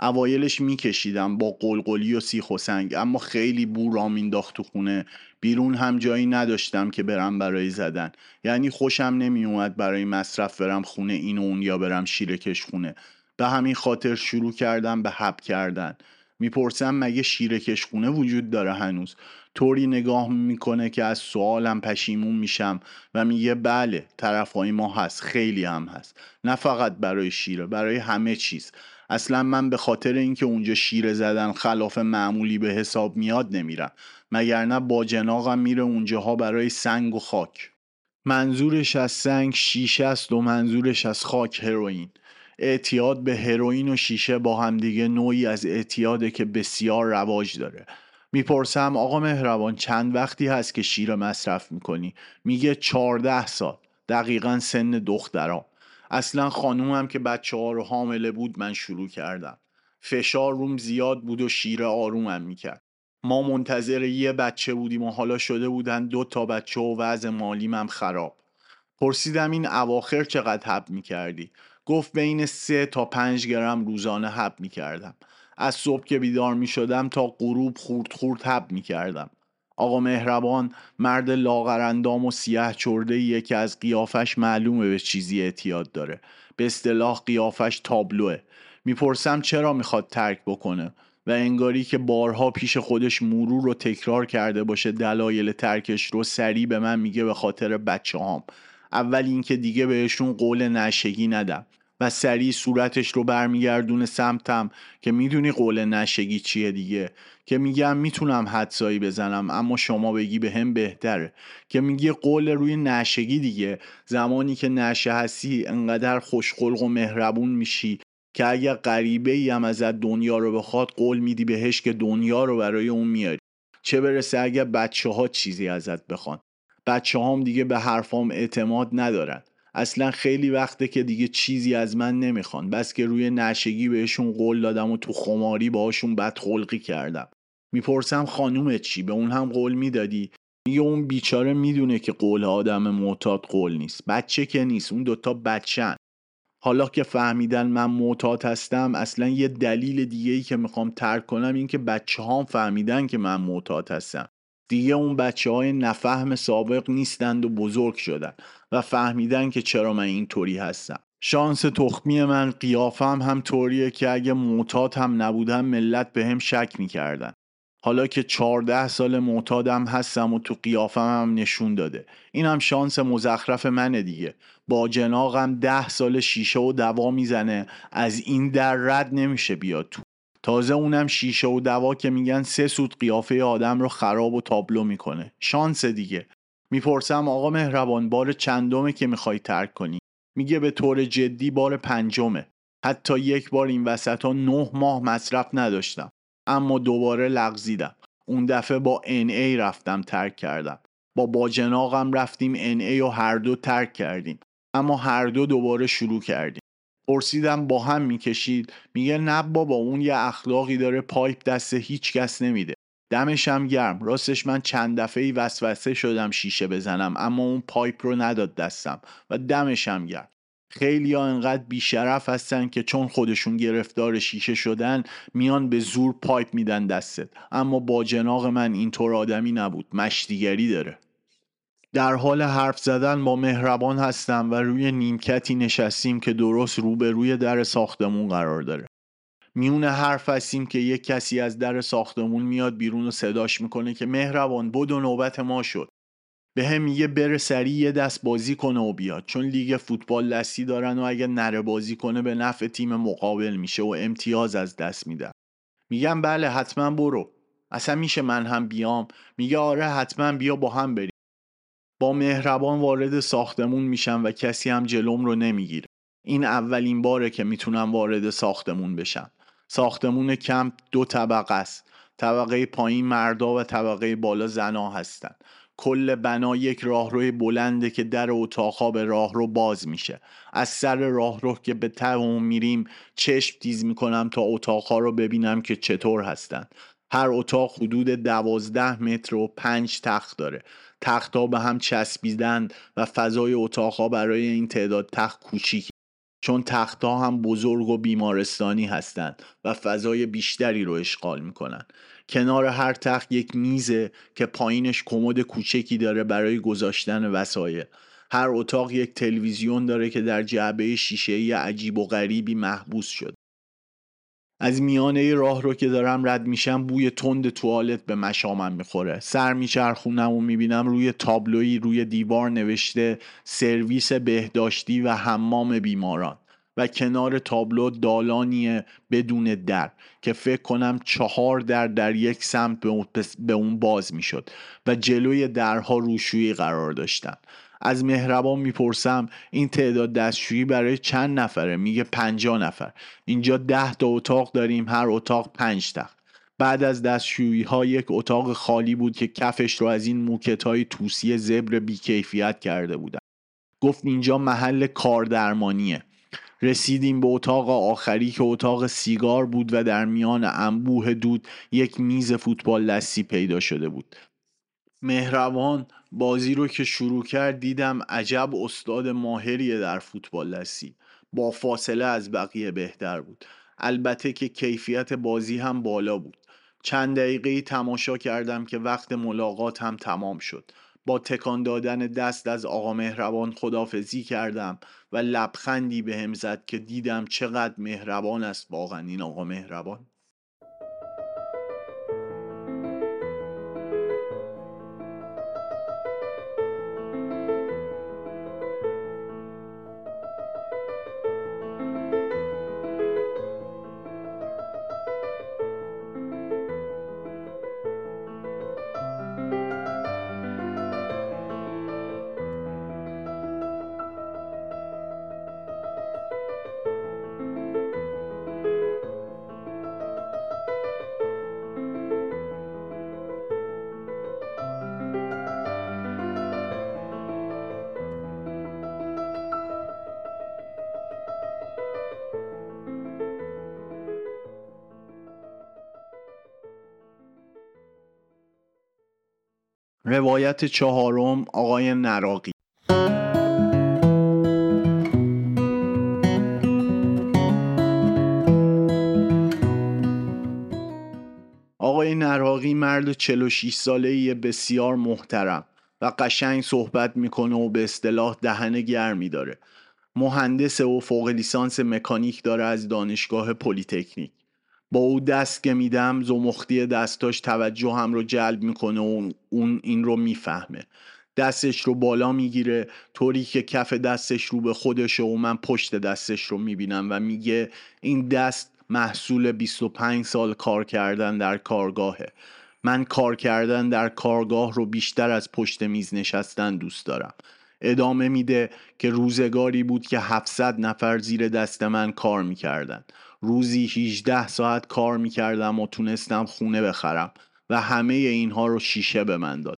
اوایلش میکشیدم با قلقلی و سیخ و سنگ، اما خیلی بو را مینداخت تو خونه. بیرون هم جایی نداشتم که برم برای زدن، یعنی خوشم نمیومد برای مصرف برم خونه این و اون یا برم شیره کش خونه. به همین خاطر شروع کردم به حب کردن. میپرسم مگه شیره کش خونه وجود داره هنوز؟ طوری نگاه میکنه که از سوالم پشیمون میشم و میگه بله، طرفای ما هست، خیلی هم هست، نه فقط برای شیره، برای همه چیز. اصلا من به خاطر اینکه اونجا شیره زدن خلاف معمولی به حساب میاد نمیرم، مگرنه با جناغم میره اونجاها برای سنگ و خاک. منظورش از سنگ شیشه است و منظورش از خاک هروئین. اعتیاد به هروئین و شیشه با هم دیگه نوعی از اعتیاده که بسیار رواج داره. میپرسم آقا مهربان چند وقتی هست که شیره مصرف میکنی؟ میگه 14 سال، دقیقاً سن دخترها. اصلا خانومم که بچه‌ها رو حامله بود من شروع کردم. فشار روم زیاد بود و شیره آرومم میکرد. ما منتظر یه بچه بودیم و حالا شده بودن 2 تا بچه و وضع مالیم هم خراب. پرسیدم این اواخر چقدر حب میکردی؟ گفت بین 3 تا 5 گرم روزانه حب میکردم. از صبح که بیدار میشدم تا غروب خورد حب میکردم. آقا مهربان مرد لاغرندام و سیاه چرده‌ایه که از قیافش معلومه به چیزی اعتیاد داره. به اصطلاح قیافش تابلوه. میپرسم چرا میخواد ترک بکنه و انگاری که بارها پیش خودش مرور رو تکرار کرده باشه دلایل ترکش رو، سریع به من میگه به خاطر بچه‌هام. اول اینکه دیگه بهشون قول نشگی ندم و سریع صورتش رو برمیگردونه سمتم که میدونی قول نشگی چیه دیگه، که میگم میتونم حدسایی بزنم اما شما بگی به هم بهتره، که میگه قول روی نشگی دیگه. زمانی که نشه هستی انقدر خوشخلق و مهربون میشی که اگه غریبه‌ای هم ازت دنیا رو بخواد قول میدی بهش که دنیا رو برای اون میاری، چه برسه اگه بچه‌ها چیزی ازت بخوان. بچه‌هام دیگه به حرفام اعتماد ندارن. اصلا خیلی وقته که دیگه چیزی از من نمیخوان، بس که روی نشگی بهشون قول دادم و تو خماری باهاشون بدخلقی کردم. میپرسم خانومت چی؟ به اون هم قول میدادی؟ میگه اون بیچاره میدونه که قول آدم معتاد قول نیست. بچه که نیست، اون 2 تا بچه‌ن. حالا که فهمیدن من معتاد هستم، اصلا یه دلیل دیگه‌ای که میخوام ترک کنم این که بچه‌هام فهمیدن که من معتاد هستم. دیگه اون بچه‌های نفهم سابق نیستند و بزرگ شدن و فهمیدن که چرا من این طوری هستم. شانس تخمی من قیافم هم طوریه که اگه معتاد هم نبودم ملت به هم شک میکردن. حالا که 14 سال معتادم هستم و تو قیافم هم نشون داده. این هم شانس مزخرف منه دیگه. با جناغم 10 سال شیشه و دوا میزنه، از این در رد نمیشه بیاد تو. تازه اونم شیشه و دوا که میگن 3 سود قیافه آدم رو خراب و تابلو میکنه. شانس دیگه. میپرسم آقا مهربان بار چندمه که میخوای ترک کنی؟ میگه به طور جدی بار 5مه. حتی یک بار این وسط ها 9 ماه مصرف نداشتم، اما دوباره لغزیدم. اون دفعه با NA رفتم ترک کردم. با جناغم رفتیم NA و هر دو ترک کردیم، اما هر دو دوباره شروع کردیم. پرسیدم با هم میکشید؟ میگه نه بابا، اون یه اخلاقی داره پایپ دست هیچ کس نمیده. دمش هم گرم. راستش من چند دفعه‌ای وسوسه شدم شیشه بزنم اما اون پایپ رو نداد دستم و دمش هم گرم. خیلی‌ها انقدر بی‌شرف هستن که چون خودشون گرفتار شیشه شدن میان به زور پایپ میدن دستت، اما با جناغ من اینطور آدمی نبود، مشتیگری داره. در حال حرف زدن با مهربان هستم و روی نیمکتی نشستیم که درست روبروی در ساختمون قرار داره. میونه حرف هستیم که یک کسی از در ساختمون میاد بیرون و صداش میکنه که مهربان بدو نوبت ما شد. به هم میگه بره سریع یه دست بازی کنه و بیاد، چون لیگ فوتبال دستی دارن و اگه نره بازی کنه به نفع تیم مقابل میشه و امتیاز از دست میدن. میگم بله حتما برو. اصلا میشه من هم بیام؟ میگه آره حتما بیا با هم بریم. با مهربان وارد ساختمون میشم و کسی هم جلوم رو نمیگیره. این اولین باره که میتونم وارد ساختمون بشم. ساختمون کمپ 2 طبقه است. طبقه پایین مردا و طبقه بالا زنا هستن. کل بنا یک راهروی بلنده که در اتاق‌ها به راهرو باز میشه. از سر راهرو که به تمام میریم چشم تیز میکنم تا اتاق‌ها رو ببینم که چطور هستن. هر اتاق حدود 12 متر و 5 تخت داره. تخت‌ها به هم چسبیدند و فضای اتاق‌ها برای این تعداد تخت کوچیک، چون تخت‌ها هم بزرگ و بیمارستانی هستند و فضای بیشتری رو اشغال می‌کنن. کنار هر تخت یک میزه که پایینش کمد کوچکی داره برای گذاشتن وسایل. هر اتاق یک تلویزیون داره که در جعبه شیشه‌ای عجیب و غریبی محبوس شده. از میانه راه رو که دارم رد میشم بوی تند توالت به مشامم میخوره. سر میچرخونم و میبینم روی تابلویی روی دیوار نوشته سرویس بهداشتی و حمام بیماران و کنار تابلو دالانیه بدون در که فکر کنم 4 در در یک سمت به اون باز میشد و جلوی درها روشویی قرار داشتن. از مهربان میپرسم این تعداد دستشویی برای چند نفره؟ میگه 50 نفر. اینجا 10 تا اتاق داریم، هر اتاق 5 تخت. بعد از دستشویی ها یک اتاق خالی بود که کفش رو از این موکت های توسی زبر بیکیفیت کرده بودن. گفت اینجا محل کاردرمانیه. رسیدیم به اتاق آخری که اتاق سیگار بود و در میان انبوه دود یک میز فوتبال دستی پیدا شده بود. مهربان بازی رو که شروع کرد دیدم عجب استاد ماهریه در فوتبال دستی، با فاصله از بقیه بهتر بود، البته که کیفیت بازی هم بالا بود. چند دقیقه‌ای تماشا کردم که وقت ملاقات هم تمام شد. با تکان دادن دست از آقا مهربان خداحافظی کردم و لبخندی به هم زد که دیدم چقدر مهربان است واقعا این آقا مهربان. روایت 4 آقای نراغی. آقای نراغی مرد 46 ساله‌ای بسیار محترم و قشنگ صحبت میکنه و به اصطلاح دهن گرمی داره. مهندس و فوق لیسانس مکانیک داره از دانشگاه پلی‌تکنیک. با او دست که میدم زمختی دستاش توجه هم رو جلب میکنه و اون این رو میفهمه. دستش رو بالا میگیره طوری که کف دستش رو به خودشه و من پشت دستش رو میبینم و میگه این دست محصول 25 سال کار کردن در کارگاهه. من کار کردن در کارگاه رو بیشتر از پشت میز نشستن دوست دارم. ادامه میده که روزگاری بود که 700 نفر زیر دست من کار میکردن. روزی 18 ساعت کار میکردم و تونستم خونه بخرم و همه اینها رو شیشه به من داد.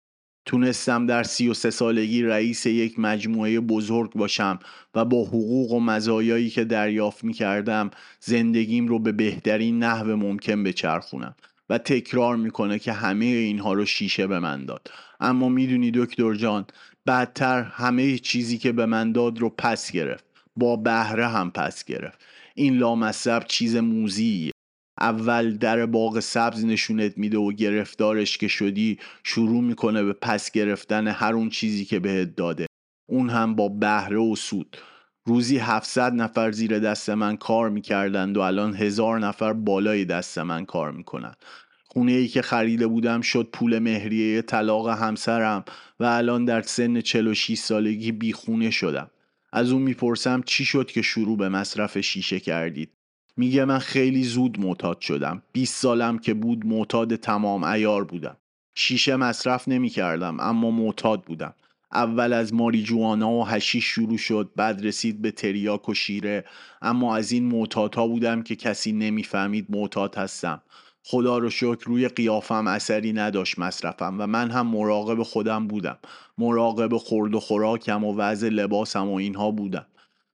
تونستم در 33 سالگی رئیس یک مجموعه بزرگ باشم و با حقوق و مزایایی که دریافت میکردم زندگیم رو به بهترین نحو ممکن بچرخونم و تکرار میکنه که همه اینها رو شیشه به من داد. اما میدونی دکتر جان، بعدتر همه چیزی که به من داد رو پس گرفت، با بهره هم پس گرفت. این لامصب چیز موذیه. اول در باغ سبز نشونت میده و گرفتارش که شدی شروع میکنه به پس گرفتن هر اون چیزی که بهت داده، اون هم با بهره و سود. روزی 700 نفر زیر دست من کار میکردند و الان 1000 نفر بالای دست من کار میکنن. خونه ای که خریده بودم شد پول مهریه طلاق همسرم و الان در سن 46 سالگی بی خونه شدم. از اون میپرسم چی شد که شروع به مصرف شیشه کردید؟ میگه من خیلی زود معتاد شدم. 20 سالم که بود معتاد تمام عیار بودم. شیشه مصرف نمی کردم اما معتاد بودم. اول از ماریجوانا و حشیش شروع شد، بعد رسید به تریاک و شیره، اما از این معتادها بودم که کسی نمیفهمید معتاد هستم. خدا رو شکر روی قیافم اثری نداشت مصرفم و من هم مراقب خودم بودم، مراقب خورد و خوراکم و وضع لباسم و اینها بودم.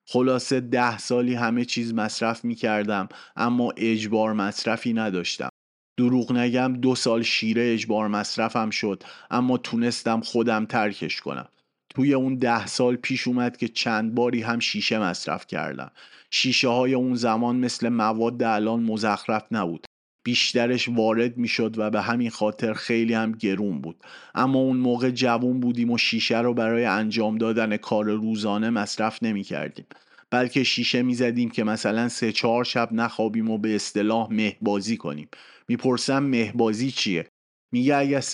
خلاصه 10 سالی همه چیز مصرف می کردم اما اجبار مصرفی نداشتم. دروغ نگم 2 سال شیره اجبار مصرفم شد اما تونستم خودم ترکش کنم. توی اون 10 سال پیش اومد که چند باری هم شیشه مصرف کردم. شیشه های اون زمان مثل مواد الان مزخرف نبود، بیشترش وارد می شد و به همین خاطر خیلی هم گرون بود. اما اون موقع جوان بودیم و شیشه رو برای انجام دادن کار روزانه مصرف نمی کردیم، بلکه شیشه می زدیم که مثلا 3-4 شب نخوابیم و به اصطلاح مهبازی کنیم. میپرسم مهبازی چیه؟ میگه اگه 3-4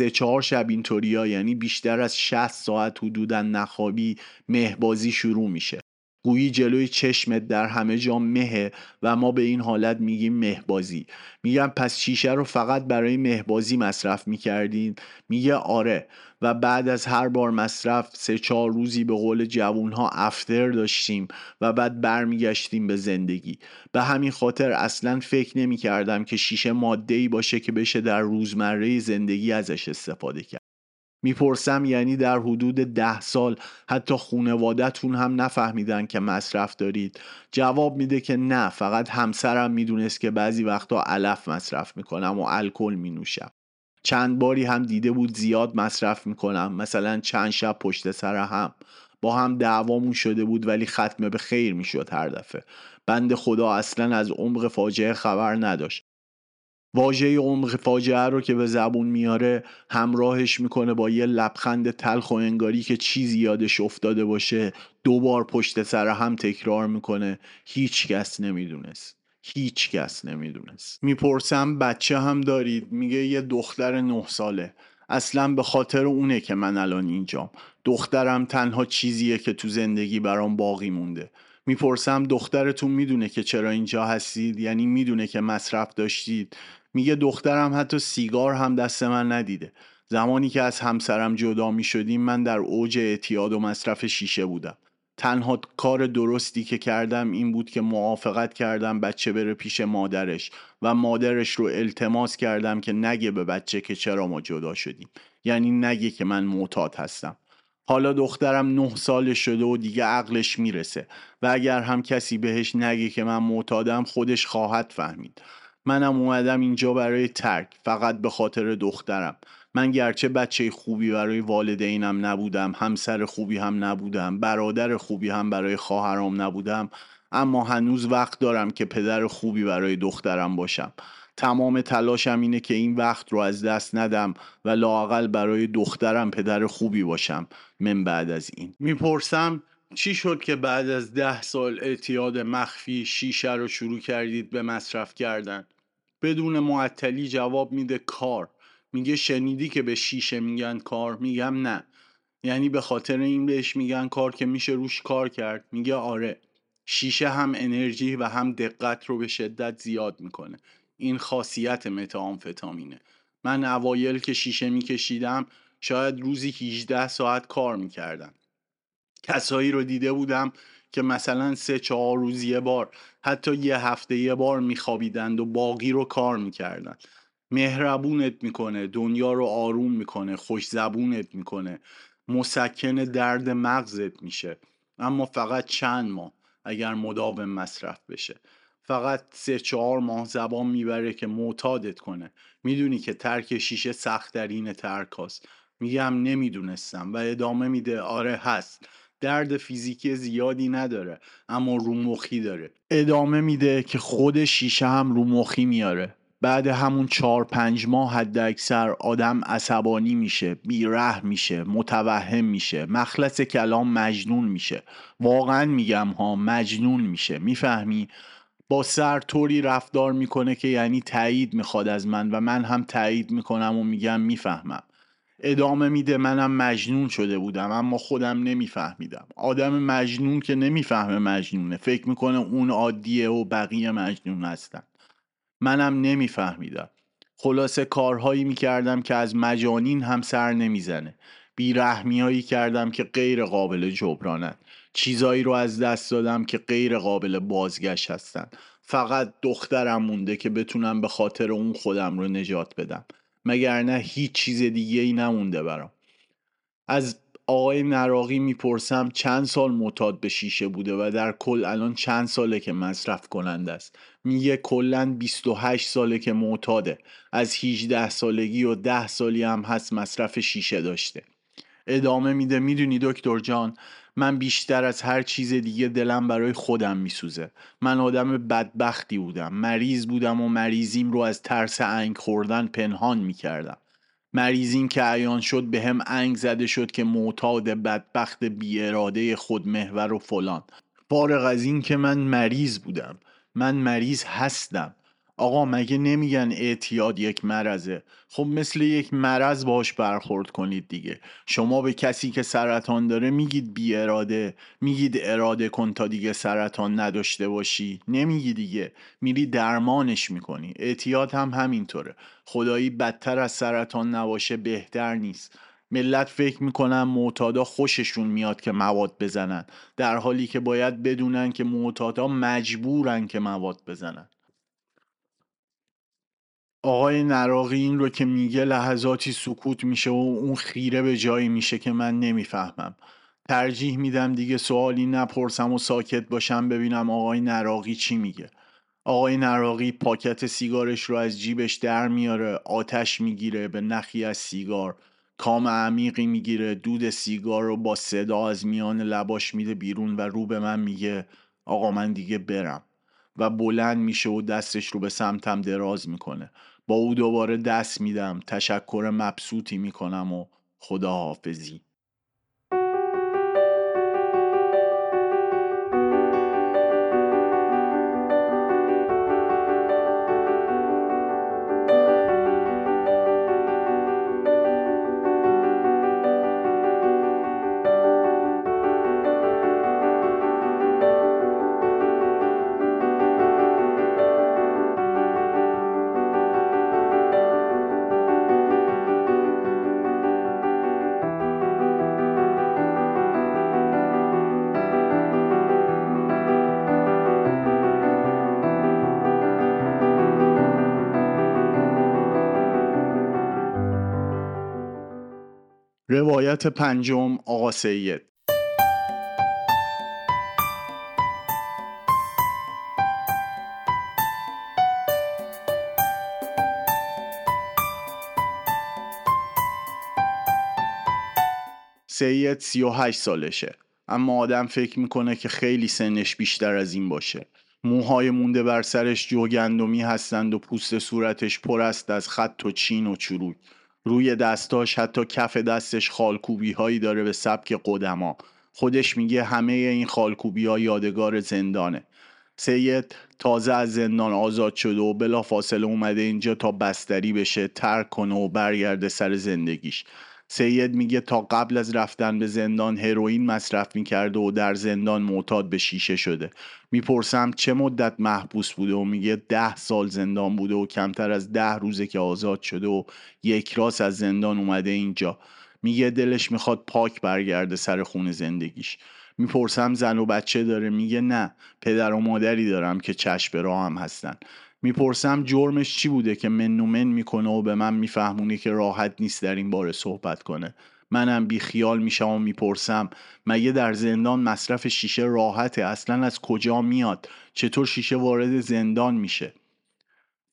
شب اینطوریا، یعنی بیشتر از 60 ساعت حدوداً نخوابی، مهبازی شروع میشه. گویی جلوی چشمت در همه جا مهه و ما به این حالت میگیم مهبازی. میگم پس شیشه رو فقط برای مهبازی مصرف میکردین؟ میگه آره، و بعد از هر بار مصرف 3-4 روزی به قول جوونها افتر داشتیم و بعد برمیگشتیم به زندگی. به همین خاطر اصلا فکر نمیکردم که شیشه ماده‌ای باشه که بشه در روزمره زندگی ازش استفاده کرد. میپرسم یعنی در حدود 10 سال حتی خانواده‌تون هم نفهمیدن که مصرف دارید؟ جواب میده که نه، فقط همسرم میدونست که بعضی وقتا علف مصرف میکنم و الکل مینوشم. چند باری هم دیده بود زیاد مصرف میکنم، مثلا چند شب پشت سر هم. با هم دعوامون شده بود ولی ختم به خیر میشد هر دفعه. بنده خدا اصلا از عمق فاجعه خبر نداشت. واژه عمق فاجعه رو که به زبون میاره همراهش میکنه با یه لبخند تلخ و انگاری که چیزی یادش افتاده باشه. 2 بار پشت سر هم تکرار میکنه. هیچ کس نمیدونست. میپرسم بچه هم دارید؟ میگه یه دختر 9 ساله. اصلا به خاطر اونه که من الان اینجام. دخترم تنها چیزیه که تو زندگی برام باقی مونده. میپرسم دخترتون میدونه که چرا اینجا هستید؟ یعنی میدونه که مصرف داشتید؟ میگه دخترم حتی سیگار هم دست من ندیده. زمانی که از همسرم جدا میشدیم من در اوج اعتیاد و مصرف شیشه بودم. تنها کار درستی که کردم این بود که موافقت کردم بچه بره پیش مادرش و مادرش رو التماس کردم که نگه به بچه که چرا ما جدا شدیم، یعنی نگه که من معتاد هستم. حالا دخترم 9 سال شده و دیگه عقلش میرسه و اگر هم کسی بهش نگه که من معتادم خودش خواهد فهمید. منم اومدم اینجا برای ترک، فقط به خاطر دخترم. من گرچه بچه خوبی برای والدینم نبودم، همسر خوبی هم نبودم، برادر خوبی هم برای خواهرام نبودم، اما هنوز وقت دارم که پدر خوبی برای دخترم باشم. تمام تلاشم اینه که این وقت رو از دست ندم و لااقل برای دخترم پدر خوبی باشم من بعد از این. میپرسم چی شد که بعد از 10 سال اعتیاد مخفی شیشه رو شروع کردید به مصرف کردن؟ بدون معطلی جواب میده کار. میگه شنیدی که به شیشه میگن کار؟ میگم نه. یعنی به خاطر این بهش میگن کار که میشه روش کار کرد؟ میگه آره. شیشه هم انرژی و هم دقت رو به شدت زیاد میکنه. این خاصیت متامفتامینه. من اوایل که شیشه میکشیدم شاید روزی 18 ساعت کار میکردم. کسایی رو دیده بودم که مثلا 3-4 روز یه بار، حتی یه هفته یه بار میخوابیدند و باقی رو کار میکردند. مهربونت میکنه، دنیا رو آروم میکنه، خوش زبونت میکنه، مسکن درد مغزت میشه، اما فقط چند ماه اگر مداوم مصرف بشه. فقط 3-4 ماه زبان میبره که معتادت کنه. میدونی که ترک شیشه سخت‌ترین ترکاست. میگم نمیدونستم، و ادامه میده آره هست، درد فیزیکی زیادی نداره اما رومخی داره. ادامه میده که خود شیشه هم رومخی میاره. بعد همون 4-5 ماه حد اکثر آدم عصبانی میشه، بی‌رحم میشه، متوهم میشه، مخلص کلام مجنون میشه. واقعا میگم ها، مجنون میشه، میفهمی؟ با سر طوری رفتار میکنه که یعنی تایید میخواد از من و من هم تایید میکنم و میگم میفهمم. ادامه میده منم مجنون شده بودم اما خودم نمیفهمیدم. آدم مجنون که نمیفهمه مجنونه، فکر میکنه اون عادیه و بقیه مجنون هستن. منم نمیفهمیدم. خلاصه کارهایی میکردم که از مجانین هم سر نمیزنه. بیرحمیایی کردم که غیر قابل جبرانن. چیزایی رو از دست دادم که غیر قابل بازگشت هستن. فقط دخترم مونده که بتونم به خاطر اون خودم رو نجات بدم، مگر نه هیچ چیز دیگه ای نمونده برام. از آقای نراغی میپرسم چند سال معتاد به شیشه بوده و در کل الان چند ساله که مصرف کننده است. میگه کلن 28 ساله که معتاده، از 18 سالگی و 10 سالی هم هست مصرف شیشه داشته. ادامه میده میدونی دکتر جان، من بیشتر از هر چیز دیگه دلم برای خودم میسوزه. من آدم بدبختی بودم، مریض بودم و مریضیم رو از ترس انگ خوردن پنهان میکردم. مریضیم که عیان شد به هم انگ زده شد که معتاد بدبخت بی اراده خودمحور و فلان. فارغ از این که من مریض بودم، من مریض هستم. آقا مگه نمیگن اعتیاد یک مرضه؟ خب مثل یک مرض باش برخورد کنید دیگه. شما به کسی که سرطان داره میگید بی اراده، میگید اراده کن تا دیگه سرطان نداشته باشی، نمیگی دیگه، میری درمانش میکنی. اعتیاد هم همینطوره، خدایی بدتر از سرطان نباشه بهتر نیست. ملت فکر میکنن معتادا خوششون میاد که مواد بزنن، در حالی که باید بدونن که معتادا مجبورن که مواد بزنن. آقای نراغی این رو که میگه لحظاتی سکوت میشه و اون خیره به جایی میشه که من نمیفهمم. ترجیح میدم دیگه سوالی نپرسم و ساکت باشم ببینم آقای نراغی چی میگه. آقای نراغی پاکت سیگارش رو از جیبش در میاره، آتش میگیره به نخی از سیگار، کام عمیقی میگیره، دود سیگار رو با صدا از میان لباش میده بیرون و رو به من میگه آقا من دیگه برم، و بلند میشه و دستش رو به سمتم دراز میکنه. با او دوباره دست میدم، تشکر مبسوطی میکنم و خداحافظی. روایت پنجم، آقا سید. سید 38 سالشه، اما آدم فکر میکنه که خیلی سنش بیشتر از این باشه. موهای مونده بر سرش جوگندمی هستند و پوست صورتش پر است از خط و چین و چروک. روی دستاش حتی کف دستش خالکوبی هایی داره به سبک قدما. خودش میگه همه این خالکوبی ها یادگار زندانه. سید تازه از زندان آزاد شده و بلا فاصله اومده اینجا تا بستری بشه، ترک کنه و برگرده سر زندگیش. سید میگه تا قبل از رفتن به زندان هروئین مصرف میکرده و در زندان معتاد به شیشه شده. میپرسم چه مدت محبوس بوده و میگه 10 سال زندان بوده و کمتر از 10 روزه که آزاد شده و یک راست از زندان اومده اینجا. میگه دلش میخواد پاک برگرده سر خون زندگیش. میپرسم زن و بچه داره؟ میگه نه، پدر و مادری دارم که چشم راه هم هستن. میپرسم جرمش چی بوده که منومن میکنه و به من میفهمونه که راحت نیست در این باره صحبت کنه. منم بی خیال میشم و میپرسم مگه در زندان مصرف شیشه راحته؟ اصلا از کجا میاد؟ چطور شیشه وارد زندان میشه؟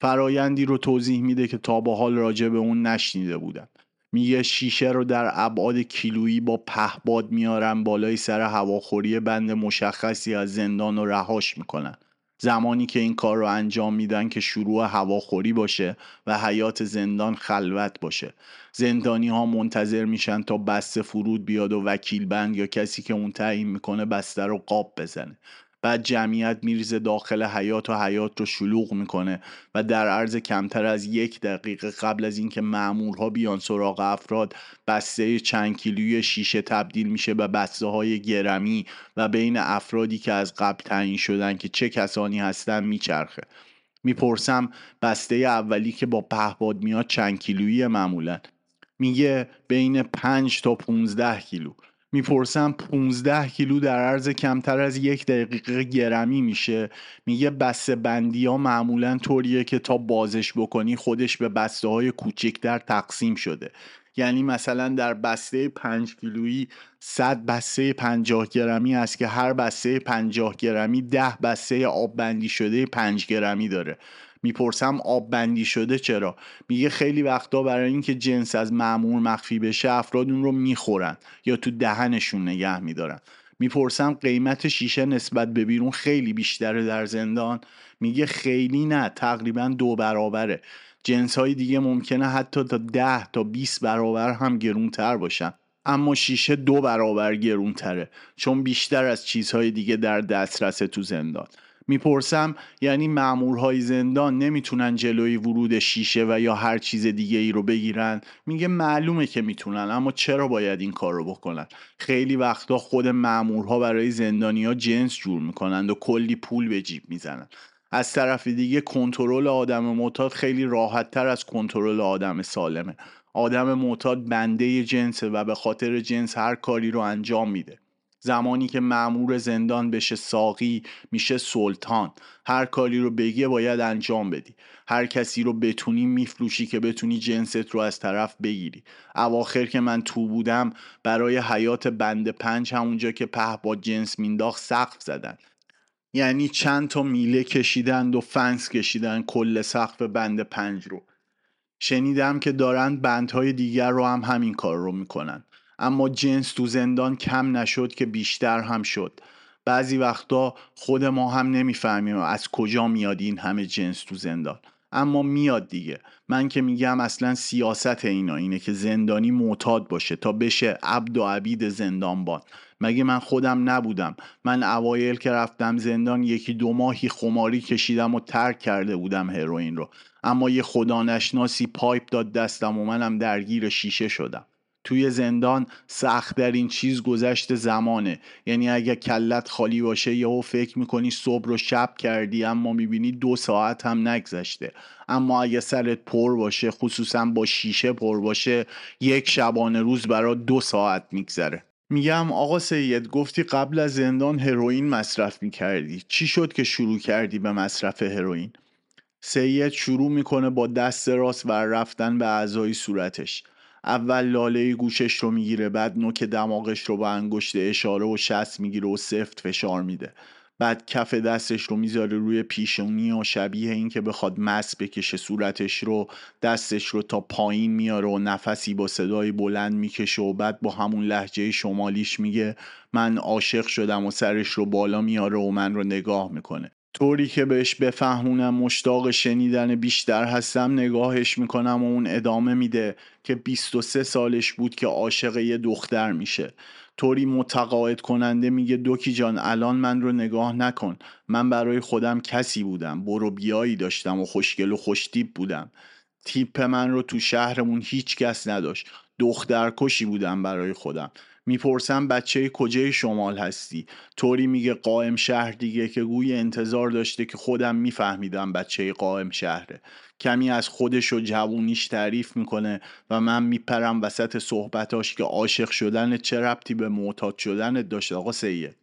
فرایندی رو توضیح میده که تا به حال راجع به اون نشنیده بودم. میگه شیشه رو در ابعاد کیلویی با پهباد میارن بالای سر هواخوری بند مشخصی از زندان و رهاش میکنن. زمانی که این کار رو انجام میدن که شروع هواخوری باشه و حیات زندان خلوت باشه. زندانی ها منتظر میشن تا بسته فرود بیاد و وکیل بند یا کسی که اون تعیین میکنه بسته رو قاب بزنه. بعد جمعیت میریزه داخل حیات و حیات رو شلوغ میکنه و در عرض کمتر از 1 دقیقه قبل از اینکه مأمورها بیان سراغ افراد، بسته چند کیلویی شیشه تبدیل میشه به بسته های گرمی و بین افرادی که از قبل تعیین شدن که چه کسانی هستن میچرخه. میپرسم بسته اولی که با پهباد میاد چند کیلویی معمولا؟ میگه بین 5 تا 15 کیلو. میپرسم 15 کیلو در عرض کمتر از 1 دقیقه گرمی میشه؟ میگه بسته بندی ها معمولا طوریه که تا بازش بکنی خودش به بسته های کوچکتر تقسیم شده، یعنی مثلا در بسته 5 کیلویی 100 بسته 50 گرمی است که هر بسته 50 گرمی 10 بسته آب بندی شده 5 گرمی داره. میپرسم آب بندی شده چرا؟ میگه خیلی وقتا برای اینکه جنس از مأمور مخفی بشه افراد اون رو میخورن یا تو دهنشون نگه میدارن. میپرسم قیمت شیشه نسبت به بیرون خیلی بیشتره در زندان؟ میگه خیلی نه، تقریبا 2 برابره. جنس های دیگه ممکنه حتی تا 10 تا 20 برابر هم گرونتر باشن، اما شیشه 2 برابر گرونتره چون بیشتر از چیزهای دیگه در دسترس تو زندان. میپرسم یعنی مأمورهای زندان نمیتونن جلوی ورود شیشه و یا هر چیز دیگه ای رو بگیرن؟ میگه معلومه که میتونن، اما چرا باید این کار رو بکنن؟ خیلی وقتا خود مأمورها برای زندانیا جنس جور میکنند و کلی پول به جیب میزنن. از طرف دیگه کنترل آدم معتاد خیلی راحت تر از کنترل آدم سالمه. آدم معتاد بنده جنسه و به خاطر جنس هر کاری رو انجام میده. زمانی که مأمور زندان بشه ساقی میشه سلطان، هر کاری رو بگه باید انجام بدی، هر کسی رو بتونی میفروشی که بتونی جنست رو از طرف بگیری. اواخر که من تو بودم برای حیات بند 5 همونجا که با جنس مینداخت سقف زدن، یعنی چند تا میله کشیدند و فنس کشیدن کل سقف بند 5 رو. شنیدم که دارن بندهای دیگر رو هم همین کار رو میکنن، اما جنس تو زندان کم نشد که بیشتر هم شد. بعضی وقتا خود ما هم نمیفهمیم از کجا میاد این همه جنس تو زندان، اما میاد دیگه. من که میگم اصلا سیاست اینا اینه که زندانی معتاد باشه تا بشه عبد و عبید زندانبان. مگه من خودم نبودم؟ من اوایل که رفتم زندان 1-2 ماهی خماری کشیدم و ترک کرده بودم هروئین رو، اما یه خدا نشناسی پایپ داد دستم و منم درگیر شیشه شدم. توی زندان سخت در این چیز گذشت زمانه، یعنی اگه کلت خالی باشه یهو فکر میکنی صبح رو شب کردی اما میبینی 2 ساعت هم نگذشته، اما اگه سرت پر باشه خصوصا با شیشه پر باشه 1 شبانه روز برای 2 ساعت میگذره. میگم آقا سید گفتی قبل از زندان هروئین مصرف میکردی، چی شد که شروع کردی به مصرف هروئین؟ سید شروع میکنه با دست راست و رفتن به اعضای صورتش. اول لاله گوشش رو میگیره، بعد نوک دماغش رو با انگشت اشاره و شست میگیره و سفت فشار میده، بعد کف دستش رو میذاره روی پیشونی و شبیه این که بخواد مس بکشه صورتش رو، دستش رو تا پایین میاره و نفسی با صدای بلند میکشه و بعد با همون لهجه شمالیش میگه من عاشق شدم و سرش رو بالا میاره و من رو نگاه میکنه. طوری که بهش بفهمونم مشتاق شنیدن بیشتر هستم نگاهش میکنم و اون ادامه میده که 23 سالش بود که عاشق یه دختر میشه. طوری متقاعد کننده میگه دوکی جان الان من رو نگاه نکن، من برای خودم کسی بودم، برو بیایی داشتم و خوشگل و خوشتیپ بودم، تیپ من رو تو شهرمون هیچ کس نداشت، دخترکشی بودم برای خودم. میپرسم بچه کجای شمال هستی؟ طوری میگه قائم شهر دیگه که گوی انتظار داشته که خودم میفهمیدم بچه قائم شهره. کمی از خودش و جوونیش تعریف میکنه و من میپرم وسط صحبتاش که عاشق شدن چه ربطی به معتاد شدن داشت آقا سید؟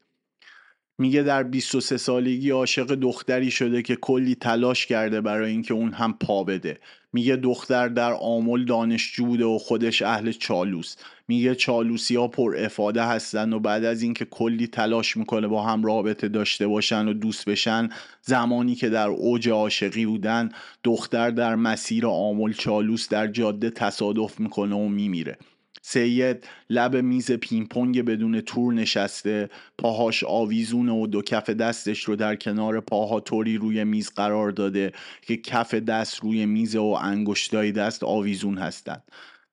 میگه در 23 سالگی عاشق دختری شده که کلی تلاش کرده برای اینکه اون هم پا بده. میگه دختر در آمول دانشجو بوده و خودش اهل چالوس. میگه چالوسی ها پر افاده هستن و بعد از اینکه کلی تلاش میکنه با هم رابطه داشته باشن و دوست بشن، زمانی که در اوج عاشقی بودن دختر در مسیر آمول چالوس در جاده تصادف میکنه و میمیره. سید لب میز پینگ‌پنگ بدون تور نشسته، پاهاش آویزونه و دو کف دستش رو در کنار پاها طوری روی میز قرار داده که کف دست روی میز و انگشتای دست آویزون هستند.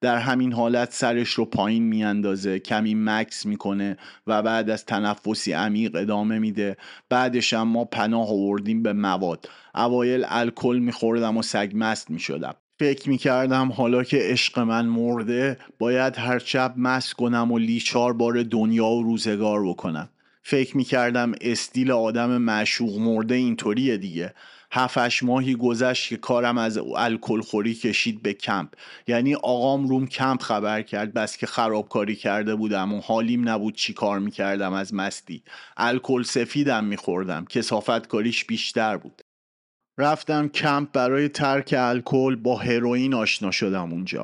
در همین حالت سرش رو پایین میاندازه، کمی مکث میکنه و بعد از تنفسی عمیق ادامه میده. بعدش هم ما پناه آوردیم به مواد. اوایل الکل میخوردم و سگمست میشدم. فکر میکردم حالا که عشق من مرده باید هر شب مست کنم و لیچار دنیا و روزگار بکنم. فکر میکردم استیل آدم معشوق مرده اینطوریه دیگه، 7-8 ماهی گذشت که کارم از الکل خوری کشید به کمپ. یعنی آقام روم کمپ خبر کرد بس که خرابکاری کرده بودم و حالیم نبود چی کار میکردم از مستی. الکل سفیدم میخوردم، کثافت کاریش بیشتر بود. رفتم کمپ برای ترک الکل، با هروئین آشنا شدم اونجا.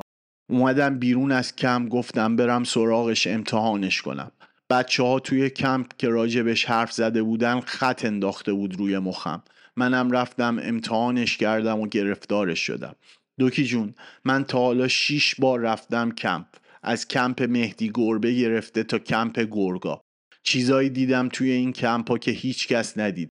اومدم بیرون از کمپ، گفتم برم سراغش امتحانش کنم. بچه ها توی کمپ که راجبش حرف زده بودن خط انداخته بود روی مخم. منم رفتم امتحانش کردم و گرفتارش شدم. دوکی جون، من تا حالا 6 بار رفتم کمپ. از کمپ مهدی گربه گرفته تا کمپ گرگا. چیزایی دیدم توی این کمپ ها که هیچ کس ندید.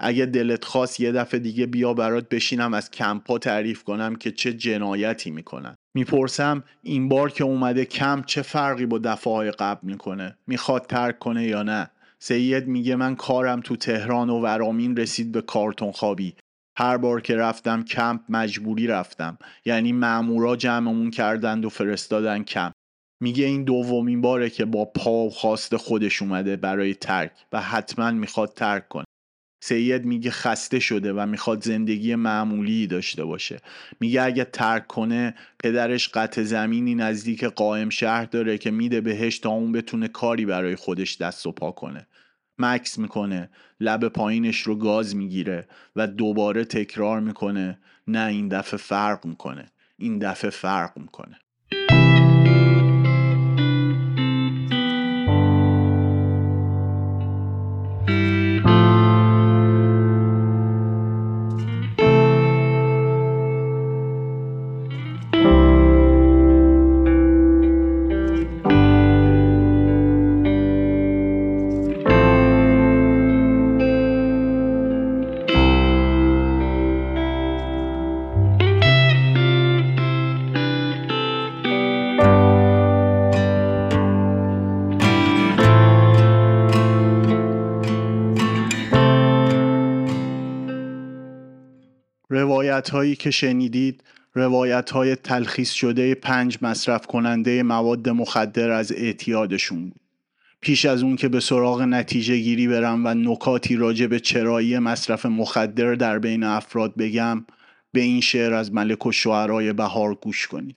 اگه دلت خواست یه دفعه دیگه بیا برات بشینم از کمپ ها تعریف کنم که چه جنایتی میکنن. میپرسم این بار که اومده کمپ چه فرقی با دفعه‌های قبل میکنه؟ میخواد ترک کنه یا نه؟ سید میگه من کارم تو تهران و ورامین رسید به کارتون خوابی. هر بار که رفتم کمپ مجبوری رفتم، یعنی مامورا جمعمون کردند و فرستادن کمپ. میگه این دومین باره که با پا و خواست خودش اومده برای ترک و حتما میخواد ترک کنه. سید میگه خسته شده و میخواد زندگی معمولی داشته باشه. میگه اگه ترک کنه پدرش قطع زمینی نزدیک قائم شهر داره که میده بهش تا اون بتونه کاری برای خودش دست و پا کنه. مکس میکنه، لب پایینش رو گاز میگیره و دوباره تکرار میکنه نه این دفعه فرق میکنه، این دفعه فرق میکنه. روایت‌هایی که شنیدید روایت‌های تلخیص شده 5 مصرف کننده مواد مخدر از اعتیادشون بود. پیش از اون که به سراغ نتیجه گیری برم و نکاتی راجع به چرایی مصرف مخدر در بین افراد بگم، به این شعر از ملک الشعرای بهار گوش کنید.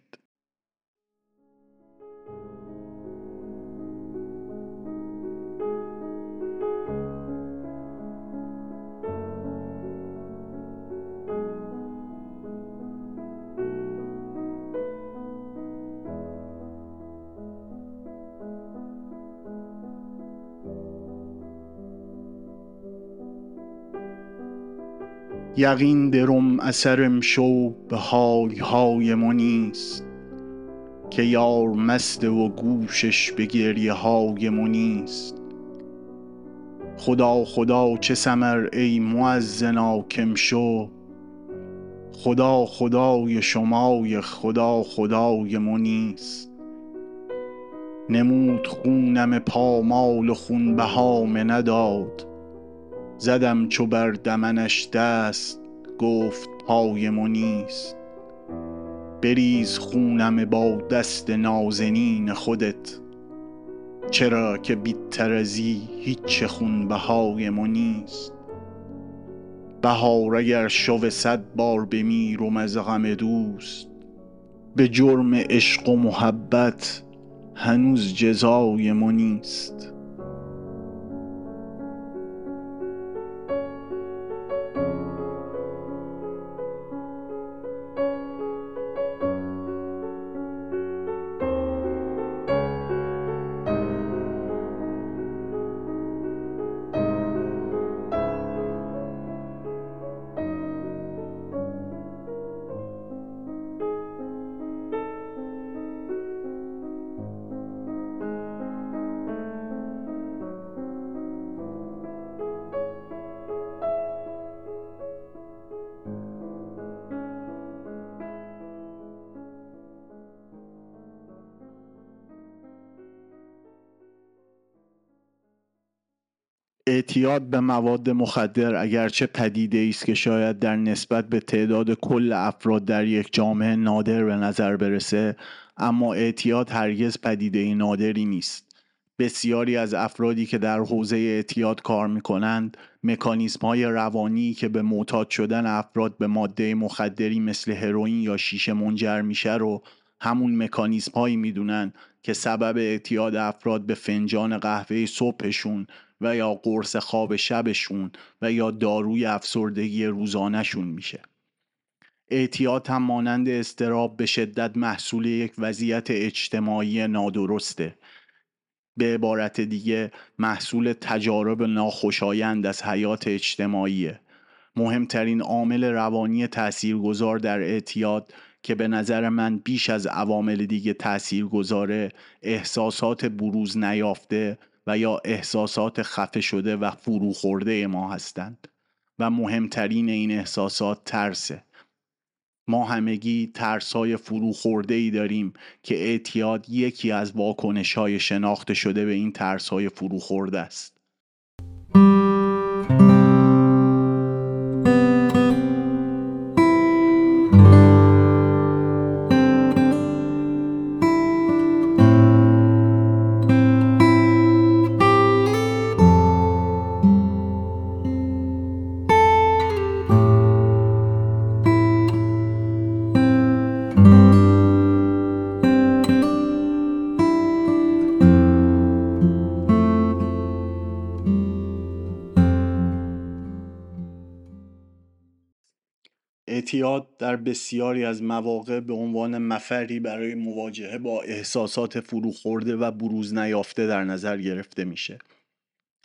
یقین درم اثرم شو به های های ما نیست، که یار مسته و گوشش به گریه های ما نیست. خدا خدا چه ثمر ای مؤذن حاکم شو، خدا خدای شمای خدا خدای ما نیست. نمود خونم پامال خون بهام نداد، زدم چو بر دمنش دست گفت پای ما نیست. بریز خونم با دست نازنین خودت، چرا که بیتر از این هیچ خون بهای ما نیست. بهار اگر شو 100 بار بمیرم از غم دوست، به جرم عشق و محبت هنوز جزای ما نیست. اعتیاد به مواد مخدر اگرچه پدیده‌ای است که شاید در نسبت به تعداد کل افراد در یک جامعه نادر به نظر برسه، اما اعتیاد هرگز پدیده‌ای نادری نیست. بسیاری از افرادی که در حوزه اعتیاد کار می‌کنند، مکانیزم‌های روانی که به معتاد شدن افراد به ماده مخدری مثل هروئین یا شیشه منجر میشه رو همون مکانیزم‌هایی میدونن که سبب اعتیاد افراد به فنجان قهوه صبحشون و یا قرص خواب شبشون و یا داروی افسردگی روزانه‌شون میشه. اعتیاد هم مانند اضطراب به شدت محصول یک وضعیت اجتماعی نادرسته. به عبارت دیگه محصول تجارب ناخوشایند از حیات اجتماعیه. مهمترین عامل روانی تاثیرگذار در اعتیاد که به نظر من بیش از عوامل دیگه تاثیرگذاره، احساسات بروز نیافته و یا احساسات خفه شده و فروخورده ما هستند و مهمترین این احساسات ترسه. ما همگی ترس‌های فروخورده‌ای داریم که اعتیاد یکی از واکنش‌های شناخته شده به این ترس‌های فروخورده است. اعتیاد در بسیاری از مواقع به عنوان مفری برای مواجهه با احساسات فروخورده و بروز نیافته در نظر گرفته میشه.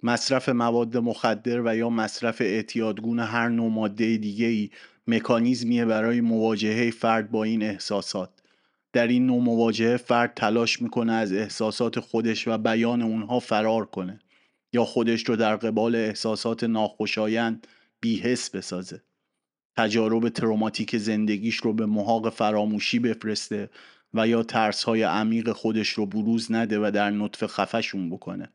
مصرف مواد مخدر و یا مصرف اعتیادگونه هر نوع ماده دیگه‌ای مکانیزمیه برای مواجهه فرد با این احساسات. در این نوع مواجهه فرد تلاش میکنه از احساسات خودش و بیان اونها فرار کنه یا خودش رو در قبال احساسات ناخوشایند بی‌حس بسازه. تجارب تروماتیک زندگیش رو به محاق فراموشی بفرسته و یا ترس‌های عمیق خودش رو بروز نده و در نطفه خفه‌شون بکنه.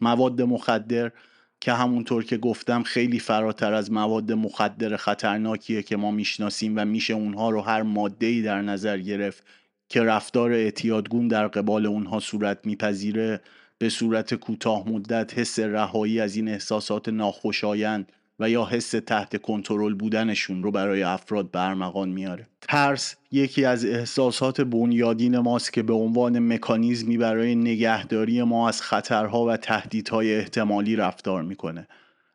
مواد مخدر که همونطور که گفتم خیلی فراتر از مواد مخدر خطرناکیه که ما میشناسیم و میشه اونها رو هر ماده‌ای در نظر گرفت که رفتار اعتیادگون در قبال اونها صورت میپذیره، به صورت کوتاه مدت حس رهایی از این احساسات ناخوشایند و یا حس تحت کنترل بودنشون رو برای افراد برمغان میاره. ترس یکی از احساسات بنیادین ماست که به عنوان مکانیزمی برای نگهداری ما از خطرها و تهدیدهای احتمالی رفتار میکنه.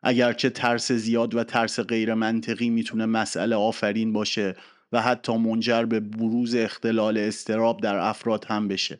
اگرچه ترس زیاد و ترس غیر منطقی میتونه مسئله آفرین باشه و حتی منجر به بروز اختلال اضطراب در افراد هم بشه.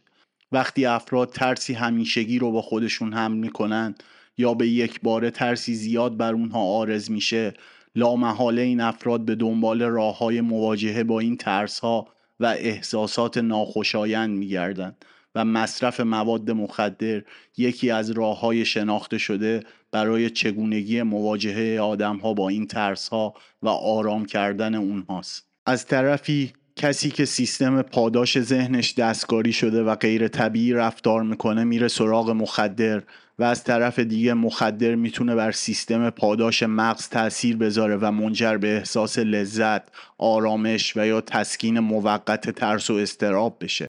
وقتی افراد ترسی همیشگی رو با خودشون حمل میکنن یا به یک باره ترسی زیاد بر اونها عارض میشه، لامحاله این افراد به دنبال راه‌های مواجهه با این ترس‌ها و احساسات ناخوشایند می‌گردند و مصرف مواد مخدر یکی از راه‌های شناخته شده برای چگونگی مواجهه آدم‌ها با این ترس‌ها و آرام کردن اونهاست. از طرفی کسی که سیستم پاداش ذهنش دستکاری شده و غیر طبیعی رفتار میکنه میره سراغ مخدر و از طرف دیگه مخدر میتونه بر سیستم پاداش مغز تأثیر بذاره و منجر به احساس لذت، آرامش و یا تسکین موقت ترس و اضطراب بشه.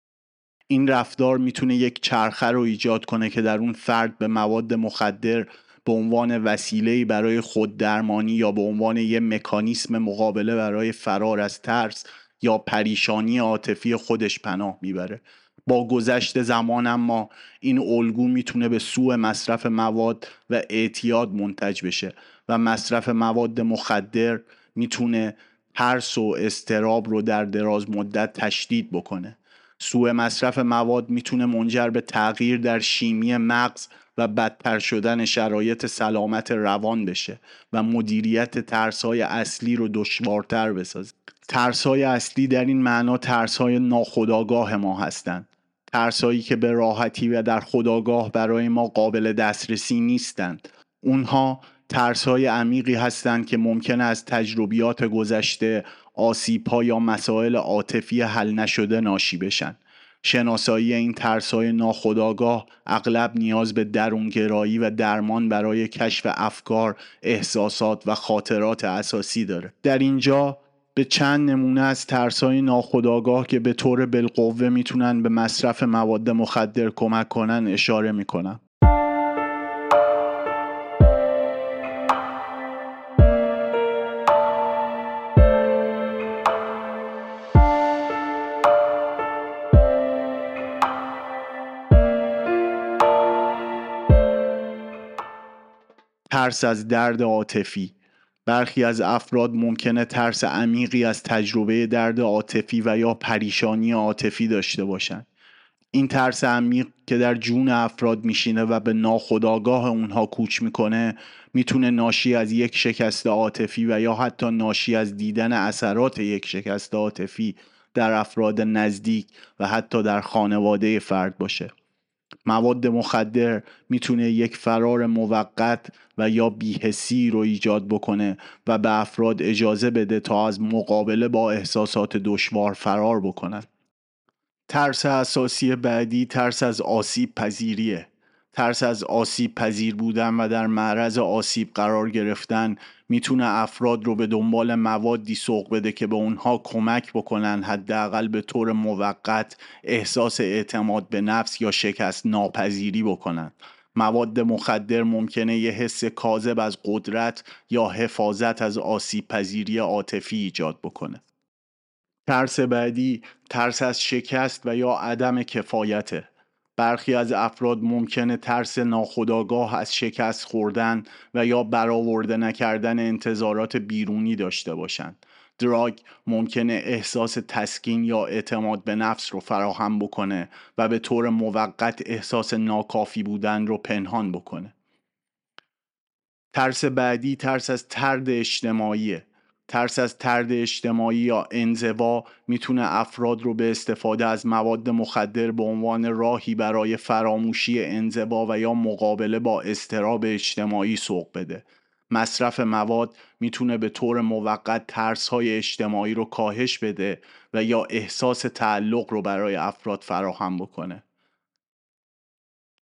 این رفتار میتونه یک چرخه رو ایجاد کنه که در اون فرد به مواد مخدر به عنوان وسیله‌ای برای خوددرمانی یا به عنوان یک مکانیسم مقابله برای فرار از ترس یا پریشانی عاطفی خودش پناه میبره. با گذشت زمان اما این الگو میتونه به سوء مصرف مواد و اعتیاد منتج بشه و مصرف مواد مخدر میتونه ترس و اضطراب رو در دراز مدت تشدید بکنه. سوء مصرف مواد میتونه منجر به تغییر در شیمی مغز و بدتر شدن شرایط سلامت روان بشه و مدیریت ترس‌های اصلی رو دشوارتر بسازه. ترس‌های اصلی در این معنا ترس‌های ناخودآگاه ما هستند. ترس‌هایی که به راحتی و در خودآگاه برای ما قابل دسترسی نیستند. اونها ترس‌های عمیقی هستند که ممکن است تجربیات گذشته، آسیب‌ها یا مسائل عاطفی حل نشده ناشی بشن. شناسایی این ترس‌های ناخودآگاه اغلب نیاز به درونگرایی و درمان برای کشف افکار، احساسات و خاطرات اساسی داره. در اینجا به چند نمونه از ترس‌های ناخودآگاه که به طور بالقوه میتونن به مصرف مواد مخدر کمک کنن اشاره میکنم. ترس از درد عاطفی. برخی از افراد ممکنه ترس عمیقی از تجربه درد عاطفی و یا پریشانی عاطفی داشته باشند. این ترس عمیق که در جون افراد میشینه و به ناخودآگاه اونها کوچ میکنه میتونه ناشی از یک شکست عاطفی و یا حتی ناشی از دیدن اثرات یک شکست عاطفی در افراد نزدیک و حتی در خانواده فرد باشه. مواد مخدر میتونه یک فرار موقت و یا بی‌حسی رو ایجاد بکنه و به افراد اجازه بده تا از مقابله با احساسات دشوار فرار بکنن. ترس اساسی بعدی ترس از آسیب پذیریه. ترس از آسیب پذیر بودن و در معرض آسیب قرار گرفتن میتونه افراد رو به دنبال موادی سوق بده که به اونها کمک بکنن حداقل به طور موقت احساس اعتماد به نفس یا شکست ناپذیری بکنن. مواد مخدر ممکنه یه حس کاذب از قدرت یا حفاظت از آسیب پذیری عاطفی ایجاد بکنه. ترس بعدی ترس از شکست و یا عدم کفایته. برخی از افراد ممکنه ترس ناخودآگاه از شکست خوردن و یا برآورده نکردن انتظارات بیرونی داشته باشند. دراگ ممکنه احساس تسکین یا اعتماد به نفس رو فراهم بکنه و به طور موقت احساس ناکافی بودن رو پنهان بکنه. ترس بعدی ترس از طرد اجتماعیه. ترس از طرد اجتماعی یا انزوا میتونه افراد رو به استفاده از مواد مخدر به عنوان راهی برای فراموشی انزوا و یا مقابله با اضطراب اجتماعی سوق بده. مصرف مواد میتونه به طور موقت ترس‌های اجتماعی رو کاهش بده و یا احساس تعلق رو برای افراد فراهم بکنه.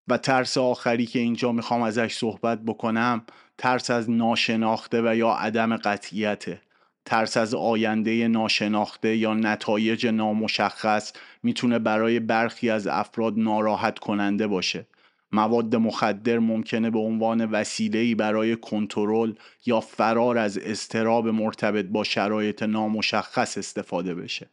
و ترس آخری که اینجا میخوام ازش صحبت بکنم ترس از ناشناخته و یا عدم قطعیته. ترس از آینده ناشناخته یا نتایج نامشخص میتونه برای برخی از افراد ناراحت کننده باشه. مواد مخدر ممکنه به عنوان وسیله‌ای برای کنترل یا فرار از اضطراب مرتبط با شرایط نامشخص استفاده بشه.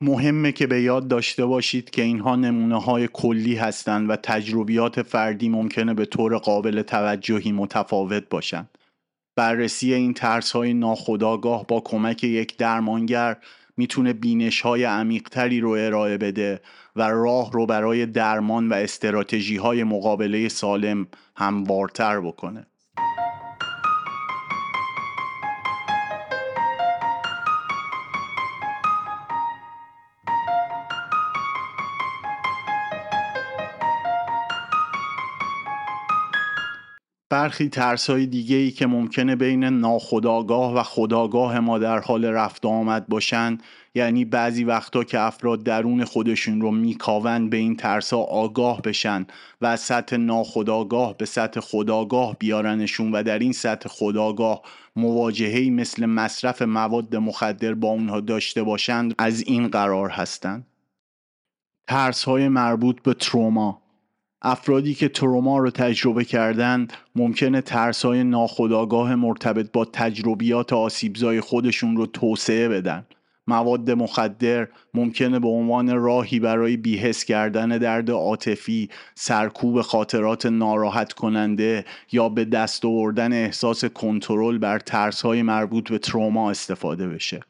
مهمه که به یاد داشته باشید که اینها نمونه‌های کلی هستند و تجربیات فردی ممکنه به طور قابل توجهی متفاوت باشند. بررسی این ترس‌های ناخودآگاه با کمک یک درمانگر میتونه بینش‌های عمیق‌تری رو ارائه بده و راه رو برای درمان و استراتژی‌های مقابله سالم هموارتر بکنه. برخی ترس‌های دیگه‌ای که ممکنه بین ناخودآگاه و خودآگاه ما در حال رفت و آمد باشن، یعنی بعضی وقتا که افراد درون خودشون رو میکاون به این ترس‌ها آگاه بشن و از سطح ناخودآگاه به سطح خودآگاه بیارنشون و در این سطح خودآگاه مواجهه‌ای مثل مصرف مواد مخدر با اونها داشته باشند، از این قرار هستن. ترس‌های مربوط به تروما. افرادی که تروما رو تجربه کردن ممکنه ترس‌های ناخودآگاه مرتبط با تجربیات آسیبزای خودشون رو توسعه بدن. مواد مخدر ممکنه به عنوان راهی برای بی‌حس کردن درد عاطفی، سرکوب خاطرات ناراحت کننده یا به دست آوردن احساس کنترل بر ترس‌های مربوط به تروما استفاده بشه.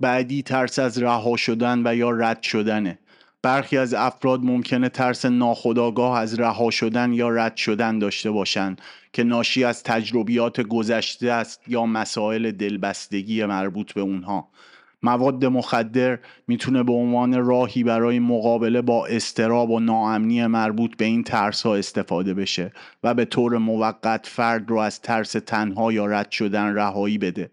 بعدی ترس از رها شدن و یا رد شدنه. برخی از افراد ممکنه ترس ناخودآگاه از رها شدن یا رد شدن داشته باشند که ناشی از تجربیات گذشته است یا مسائل دلبستگی مربوط به اونها. مواد مخدر میتونه به عنوان راهی برای مقابله با اضطراب و ناامنی مربوط به این ترس‌ها استفاده بشه و به طور موقت فرد رو از ترس تنها یا رد شدن رهایی بده.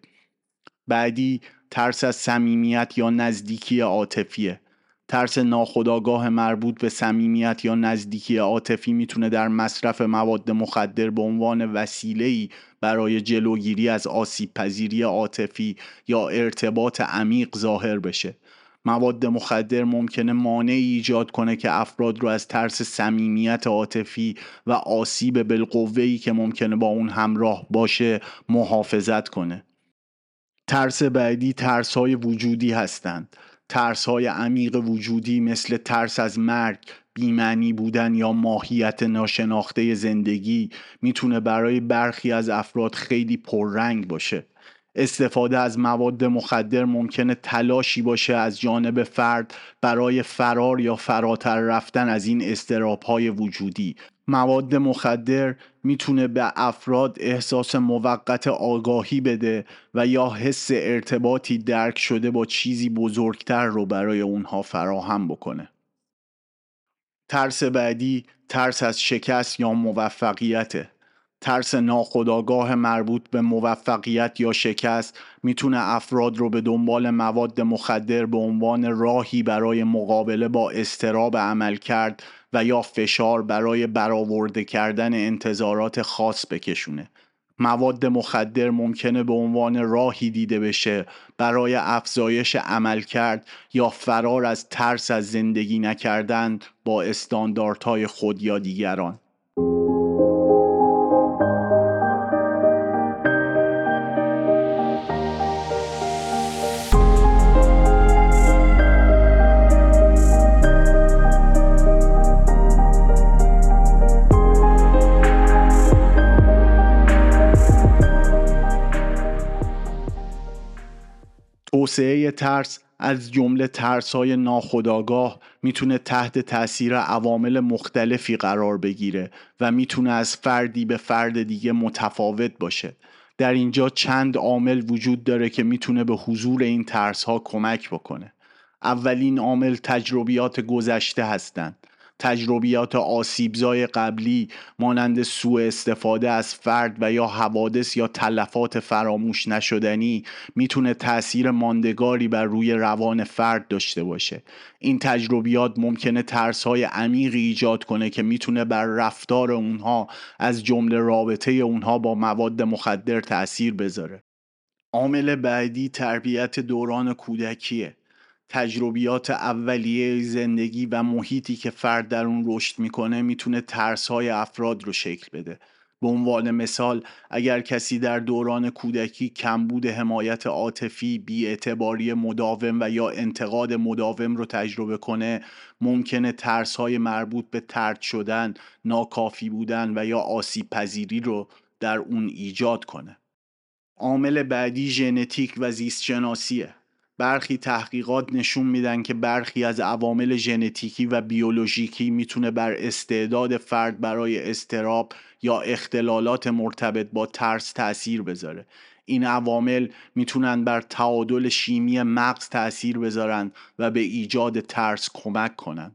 بعدی ترس از صمیمیت یا نزدیکی عاطفیه. ترس ناخودآگاه مربوط به صمیمیت یا نزدیکی عاطفی میتونه در مصرف مواد مخدر به عنوان وسیله‌ای برای جلوگیری از آسیب پذیری عاطفی یا ارتباط عمیق ظاهر بشه. مواد مخدر ممکنه مانعی ایجاد کنه که افراد رو از ترس صمیمیت عاطفی و آسیب بالقوه‌ای که ممکنه با اون همراه باشه محافظت کنه. ترس بعدی ترس‌های وجودی هستند. ترس‌های عمیق وجودی مثل ترس از مرگ، بی‌معنی بودن یا ماهیت ناشناخته زندگی میتونه برای برخی از افراد خیلی پررنگ باشه. استفاده از مواد مخدر ممکنه تلاشی باشه از جانب فرد برای فرار یا فراتر رفتن از این اضطراب‌های وجودی. مواد مخدر میتونه به افراد احساس موقت آگاهی بده و یا حس ارتباطی درک شده با چیزی بزرگتر رو برای اونها فراهم بکنه. ترس بعدی ترس از شکست یا موفقیته. ترس ناخودآگاه مربوط به موفقیت یا شکست میتونه افراد رو به دنبال مواد مخدر به عنوان راهی برای مقابله با اضطراب عملکرد و یا فشار برای برآورده کردن انتظارات خاص بکشونه. مواد مخدر ممکنه به عنوان راهی دیده بشه برای افزایش عملکرد یا فرار از ترس از زندگی نکردن با استانداردهای خود یا دیگران. توسعه ترس از جمله ترس‌های ناخودآگاه میتونه تحت تأثیر عوامل مختلفی قرار بگیره و میتونه از فردی به فرد دیگه متفاوت باشه. در اینجا چند عامل وجود داره که میتونه به حضور این ترس‌ها کمک بکنه. اولین عامل تجربیات گذشته هستند. تجربیات آسیبزای قبلی مانند سوء استفاده از فرد و یا حوادث یا تلفات فراموش نشدنی میتونه تأثیر ماندگاری بر روی روان فرد داشته باشه. این تجربیات ممکنه ترس‌های عمیقی ایجاد کنه که میتونه بر رفتار اونها از جمله رابطه اونها با مواد مخدر تأثیر بذاره. عامل بعدی تربیت دوران کودکیه. تجربیات اولیه زندگی و محیطی که فرد در اون رشد میکنه میتونه ترس‌های افراد رو شکل بده. به عنوان مثال اگر کسی در دوران کودکی کمبود حمایت عاطفی، بی‌اعتباری مداوم و یا انتقاد مداوم رو تجربه کنه، ممکنه ترس‌های مربوط به طرد شدن، ناکافی بودن و یا آسیب پذیری رو در اون ایجاد کنه. عامل بعدی ژنتیک و زیست شناسیه. برخی تحقیقات نشون میدن که برخی از عوامل ژنتیکی و بیولوژیکی میتونه بر استعداد فرد برای اضطراب یا اختلالات مرتبط با ترس تأثیر بذاره. این عوامل میتونن بر تعادل شیمی مغز تأثیر بذارن و به ایجاد ترس کمک کنن.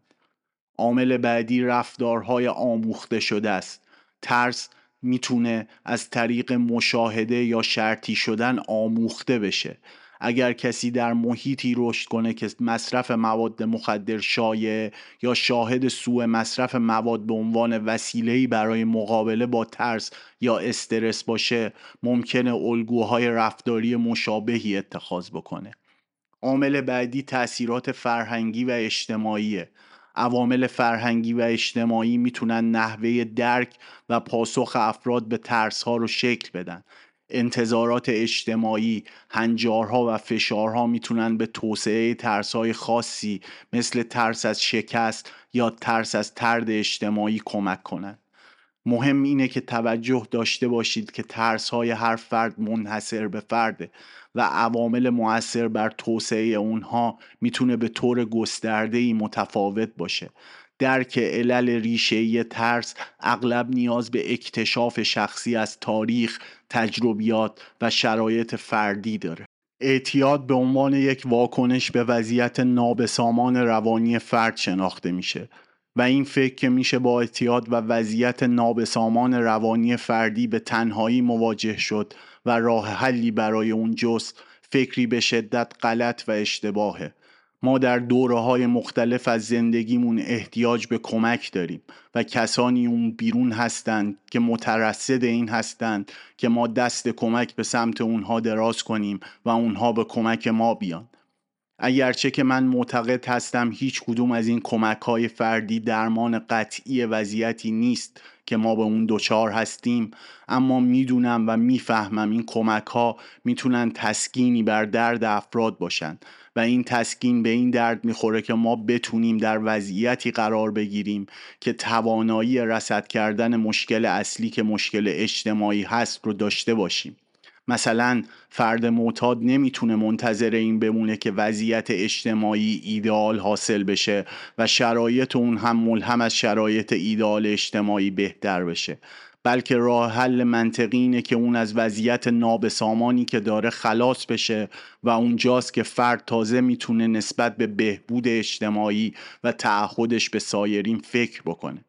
عامل بعدی رفتارهای آموخته شده است. ترس میتونه از طریق مشاهده یا شرطی شدن آموخته بشه. اگر کسی در محیطی رشد کنه که مصرف مواد مخدر شایع یا شاهد سوء مصرف مواد به عنوان وسیله‌ای برای مقابله با ترس یا استرس باشه، ممکنه الگوهای رفتاری مشابهی اتخاذ بکنه. عامل بعدی تأثیرات فرهنگی و اجتماعیه. عوامل فرهنگی و اجتماعی میتونن نحوه درک و پاسخ افراد به ترس‌ها رو شکل بدن. انتظارات اجتماعی، هنجارها و فشارها میتونن به توسعه ترس‌های خاصی مثل ترس از شکست یا ترس از طرد اجتماعی کمک کنن. مهم اینه که توجه داشته باشید که ترس‌های هر فرد منحصر به فرده و عوامل مؤثر بر توسعه اونها میتونه به طور گسترده‌ای متفاوت باشه. درک علل ریشه‌ای ترس اغلب نیاز به اکتشاف شخصی از تاریخ، تجربیات و شرایط فردی داره. اعتیاد به عنوان یک واکنش به وضعیت نابسامان روانی فرد شناخته میشه و این فکر که میشه با اعتیاد و وضعیت نابسامان روانی فردی به تنهایی مواجه شد و راه حلی برای اون جست، فکری به شدت غلط و اشتباهه. ما در دوره‌های مختلف از زندگیمون احتیاج به کمک داریم و کسانی اون بیرون هستند که مترصد این هستند که ما دست کمک به سمت اونها دراز کنیم و اونها به کمک ما بیان. اگرچه که من معتقد هستم هیچ کدوم از این کمک‌های فردی درمان قطعی وضعیتی نیست که ما به اون دوچار هستیم، اما میدونم و میفهمم این کمک‌ها میتونن تسکینی بر درد افراد باشن و این تسکین به این درد میخوره که ما بتونیم در وضعیتی قرار بگیریم که توانایی رصد کردن مشکل اصلی که مشکل اجتماعی هست رو داشته باشیم. مثلا فرد معتاد نمیتونه منتظر این بمونه که وضعیت اجتماعی ایدئال حاصل بشه و شرایط اون هم ملهم از شرایط ایدئال اجتماعی بهتر بشه، بلکه راه حل منطقی اینه که اون از وضعیت نابسامانی که داره خلاص بشه و اونجاست که فرد تازه میتونه نسبت به بهبود اجتماعی و تعهدش به سایرین فکر بکنه.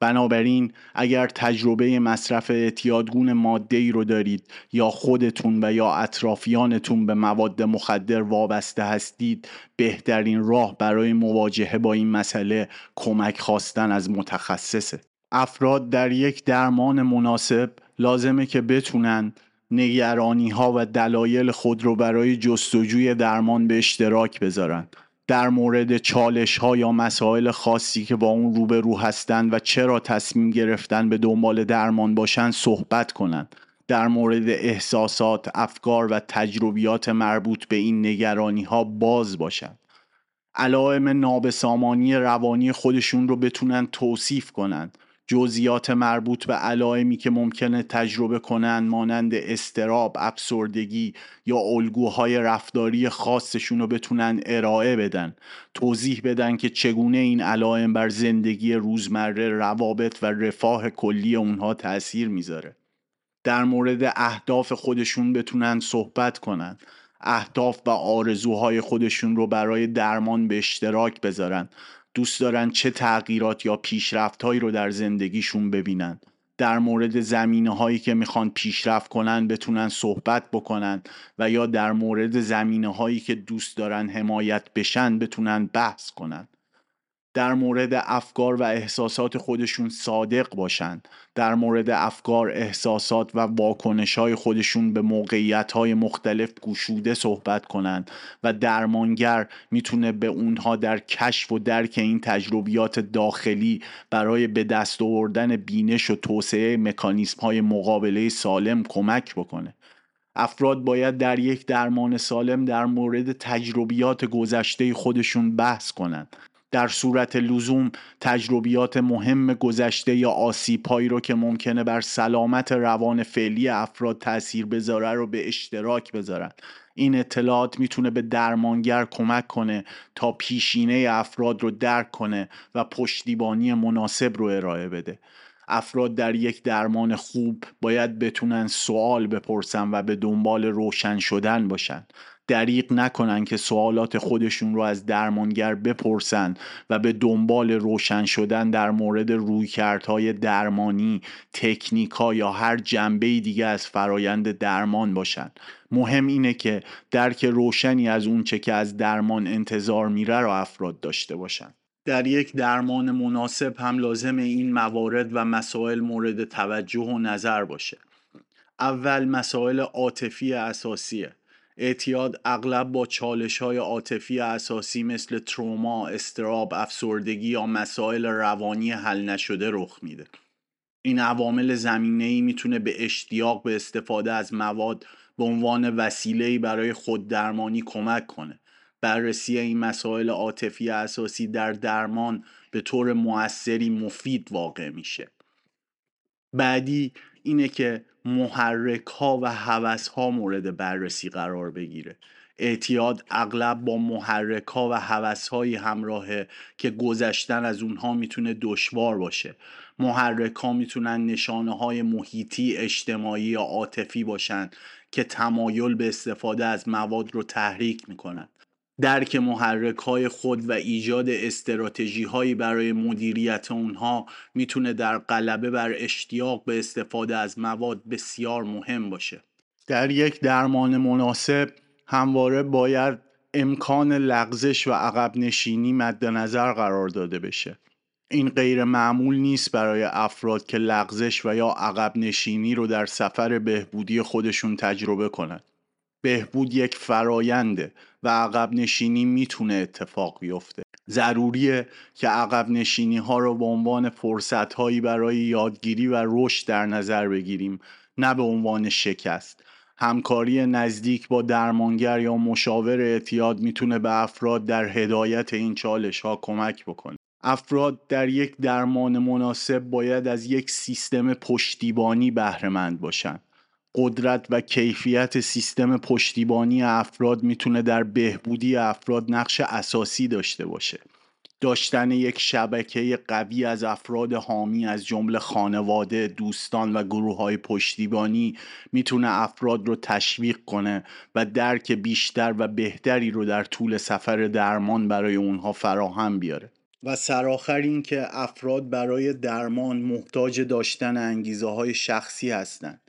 بنابراین اگر تجربه مصرف اعتیادگون ماده‌ای رو دارید یا خودتون و یا اطرافیانتون به مواد مخدر وابسته هستید، بهترین راه برای مواجهه با این مسئله کمک خواستن از متخصصه. افراد در یک درمان مناسب لازمه که بتونن نگرانی‌ها و دلایل خود رو برای جستجوی درمان به اشتراک بذارن. در مورد چالش‌ها یا مسائل خاصی که با اون روبرو هستند و چرا تصمیم گرفتن به دنبال درمان باشن صحبت کنند. در مورد احساسات، افکار و تجربیات مربوط به این نگرانی‌ها باز باشند. علائم نابسامانی روانی خودشون رو بتونن توصیف کنند. جزئیات مربوط به علائمی که ممکنه تجربه کنند مانند اضطراب، افسردگی یا الگوهای رفتاری خاصشون رو بتونن ارائه بدن، توضیح بدن که چگونه این علائم بر زندگی روزمره، روابط و رفاه کلی اونها تأثیر میذاره. در مورد اهداف خودشون بتونن صحبت کنن، اهداف و آرزوهای خودشون رو برای درمان به اشتراک بذارن، دوست دارن چه تغییرات یا پیشرفت‌هایی رو در زندگیشون ببینن. در مورد زمینه‌هایی که میخوان پیشرفت کنن بتونن صحبت بکنن و یا در مورد زمینه‌هایی که دوست دارن حمایت بشن بتونن بحث کنن. در مورد افکار و احساسات خودشون صادق باشن. در مورد افکار، احساسات و واکنش‌های خودشون به موقعیت‌های مختلف گشوده صحبت کنن و درمانگر میتونه به اونها در کشف و درک این تجربیات داخلی برای به دست آوردن بینش و توسعه مکانیزم‌های مقابله سالم کمک بکنه. افراد باید در یک درمان سالم در مورد تجربیات گذشته خودشون بحث کنن. در صورت لزوم تجربیات مهم گذشته یا آسیب‌هایی رو که ممکنه بر سلامت روان فعلی افراد تأثیر بذاره رو به اشتراک بذارن. این اطلاعات میتونه به درمانگر کمک کنه تا پیشینه افراد رو درک کنه و پشتیبانی مناسب رو ارائه بده. افراد در یک درمان خوب باید بتونن سوال بپرسن و به دنبال روشن شدن باشن. دریغ نکنن که سوالات خودشون رو از درمانگر بپرسن و به دنبال روشن شدن در مورد رویکردهای درمانی، تکنیک‌ها یا هر جنبه‌ای دیگه از فرایند درمان باشن. مهم اینه که درک روشنی از اون چه که از درمان انتظار میره رو افراد داشته باشن. در یک درمان مناسب هم لازم این موارد و مسائل مورد توجه و نظر باشه. اول مسائل عاطفی اساسیه. اعتیاد اغلب با چالش‌های عاطفی اساسی مثل تروما، اضطراب، افسردگی یا مسائل روانی حل نشده رخ میده. این عوامل زمینه‌ای میتونه به اشتیاق به استفاده از مواد به عنوان وسیله‌ای برای خوددرمانی کمک کنه. بررسی این مسائل عاطفی اساسی در درمان به طور مؤثری مفید واقع میشه. بعدی اینه که محرک‌ها و هوس‌ها مورد بررسی قرار بگیره. اعتیاد اغلب با محرک‌ها و هوس‌هایی همراهه که گذشتن از اونها میتونه دشوار باشه. محرک‌ها میتونن نشانه‌های محیطی، اجتماعی یا عاطفی باشن که تمایل به استفاده از مواد رو تحریک میکنن. درک محرک‌های خود و ایجاد استراتژی‌هایی برای مدیریت اونها میتونه در غلبه بر اشتیاق به استفاده از مواد بسیار مهم باشه. در یک درمان مناسب همواره باید امکان لغزش و عقب نشینی مد نظر قرار داده بشه. این غیر معمول نیست برای افراد که لغزش و یا عقب نشینی رو در سفر بهبودی خودشون تجربه کنند. بهبود یک فراینده و عقب نشینی میتونه اتفاق بیفته. ضروریه که عقب نشینی ها رو به عنوان فرصت هایی برای یادگیری و رشد در نظر بگیریم، نه به عنوان شکست. همکاری نزدیک با درمانگر یا مشاور اعتیاد میتونه به افراد در هدایت این چالش ها کمک بکنه. افراد در یک درمان مناسب باید از یک سیستم پشتیبانی بهره مند باشن. قدرت و کیفیت سیستم پشتیبانی افراد میتونه در بهبودی افراد نقش اساسی داشته باشه. داشتن یک شبکه قوی از افراد حامی از جمله خانواده، دوستان و گروه‌های پشتیبانی میتونه افراد رو تشویق کنه و درک بیشتر و بهتری رو در طول سفر درمان برای اونها فراهم بیاره. و سرآخر این که افراد برای درمان محتاج داشتن انگیزه‌های شخصی هستند.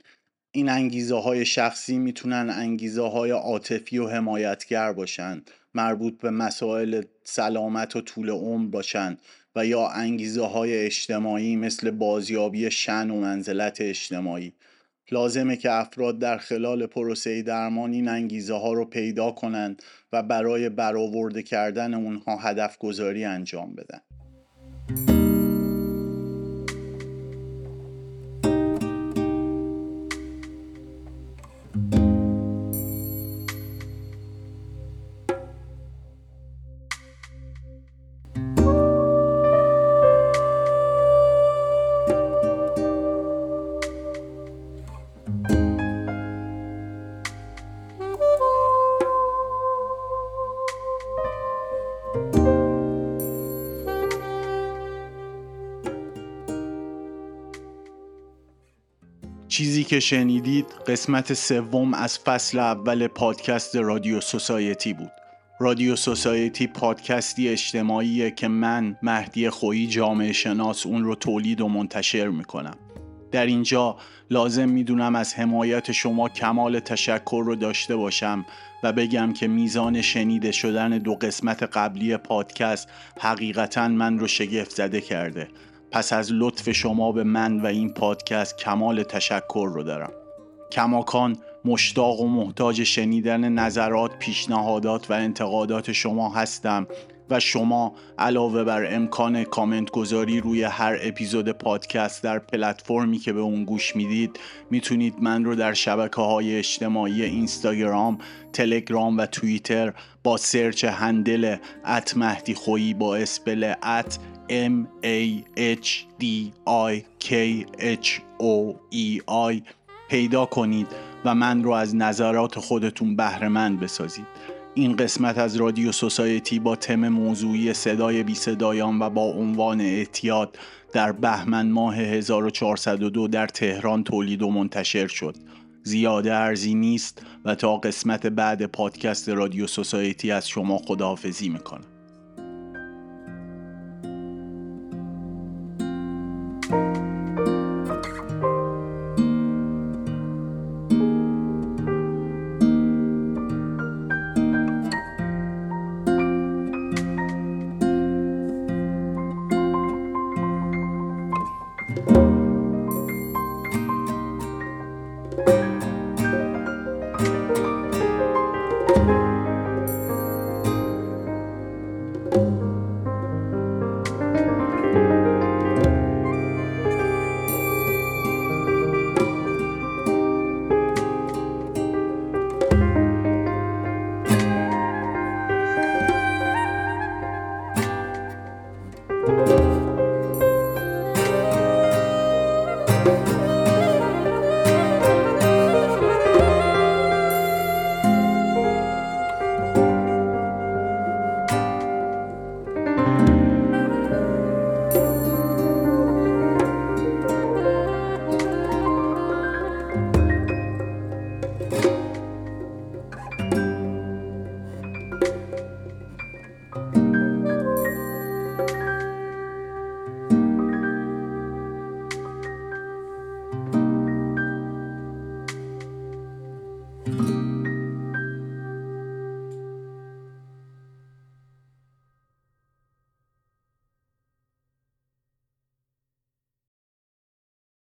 این انگیزه‌های شخصی میتونن انگیزه‌های عاطفی و حمایتگر باشن، مربوط به مسائل سلامت و طول عمر باشن و یا انگیزه‌های اجتماعی مثل بازیابی شأن و منزلت اجتماعی. لازمه که افراد در خلال پروسه درمان این انگیزه‌ها رو پیدا کنن و برای برآورده کردن اونها هدف گذاری انجام بدن. چیزی که شنیدید قسمت سوم از فصل اول پادکست رادیو سوسایتی بود. رادیو سوسایتی پادکستی اجتماعیه که من مهدی خویی جامعه شناس اون رو تولید و منتشر میکنم. در اینجا لازم میدونم از حمایت شما کمال تشکر رو داشته باشم و بگم که میزان شنیده شدن دو قسمت قبلی پادکست حقیقتاً من رو شگفت زده کرده. پس از لطف شما به من و این پادکست کمال تشکر رو دارم. کماکان مشتاق و محتاج شنیدن نظرات، پیشنهادات و انتقادات شما هستم و شما علاوه بر امکان کامنت گذاری روی هر اپیزود پادکست در پلتفرمی که به اون گوش میدید، میتونید من رو در شبکه‌های اجتماعی اینستاگرام، تلگرام و توییتر با سرچ هندل @مهدیخویی با اسپل MAHDIKHOEI پیدا کنید و من رو از نظرات خودتون بهره مند بسازید. این قسمت از رادیو سوسایتی با تم موضوعی صدای بیصدایان و با عنوان اعتیاد در بهمن ماه 1402 در تهران تولید و منتشر شد. زیاده ارزی نیست و تا قسمت بعد پادکست رادیو سوسایتی از شما خداحافظی میکنم.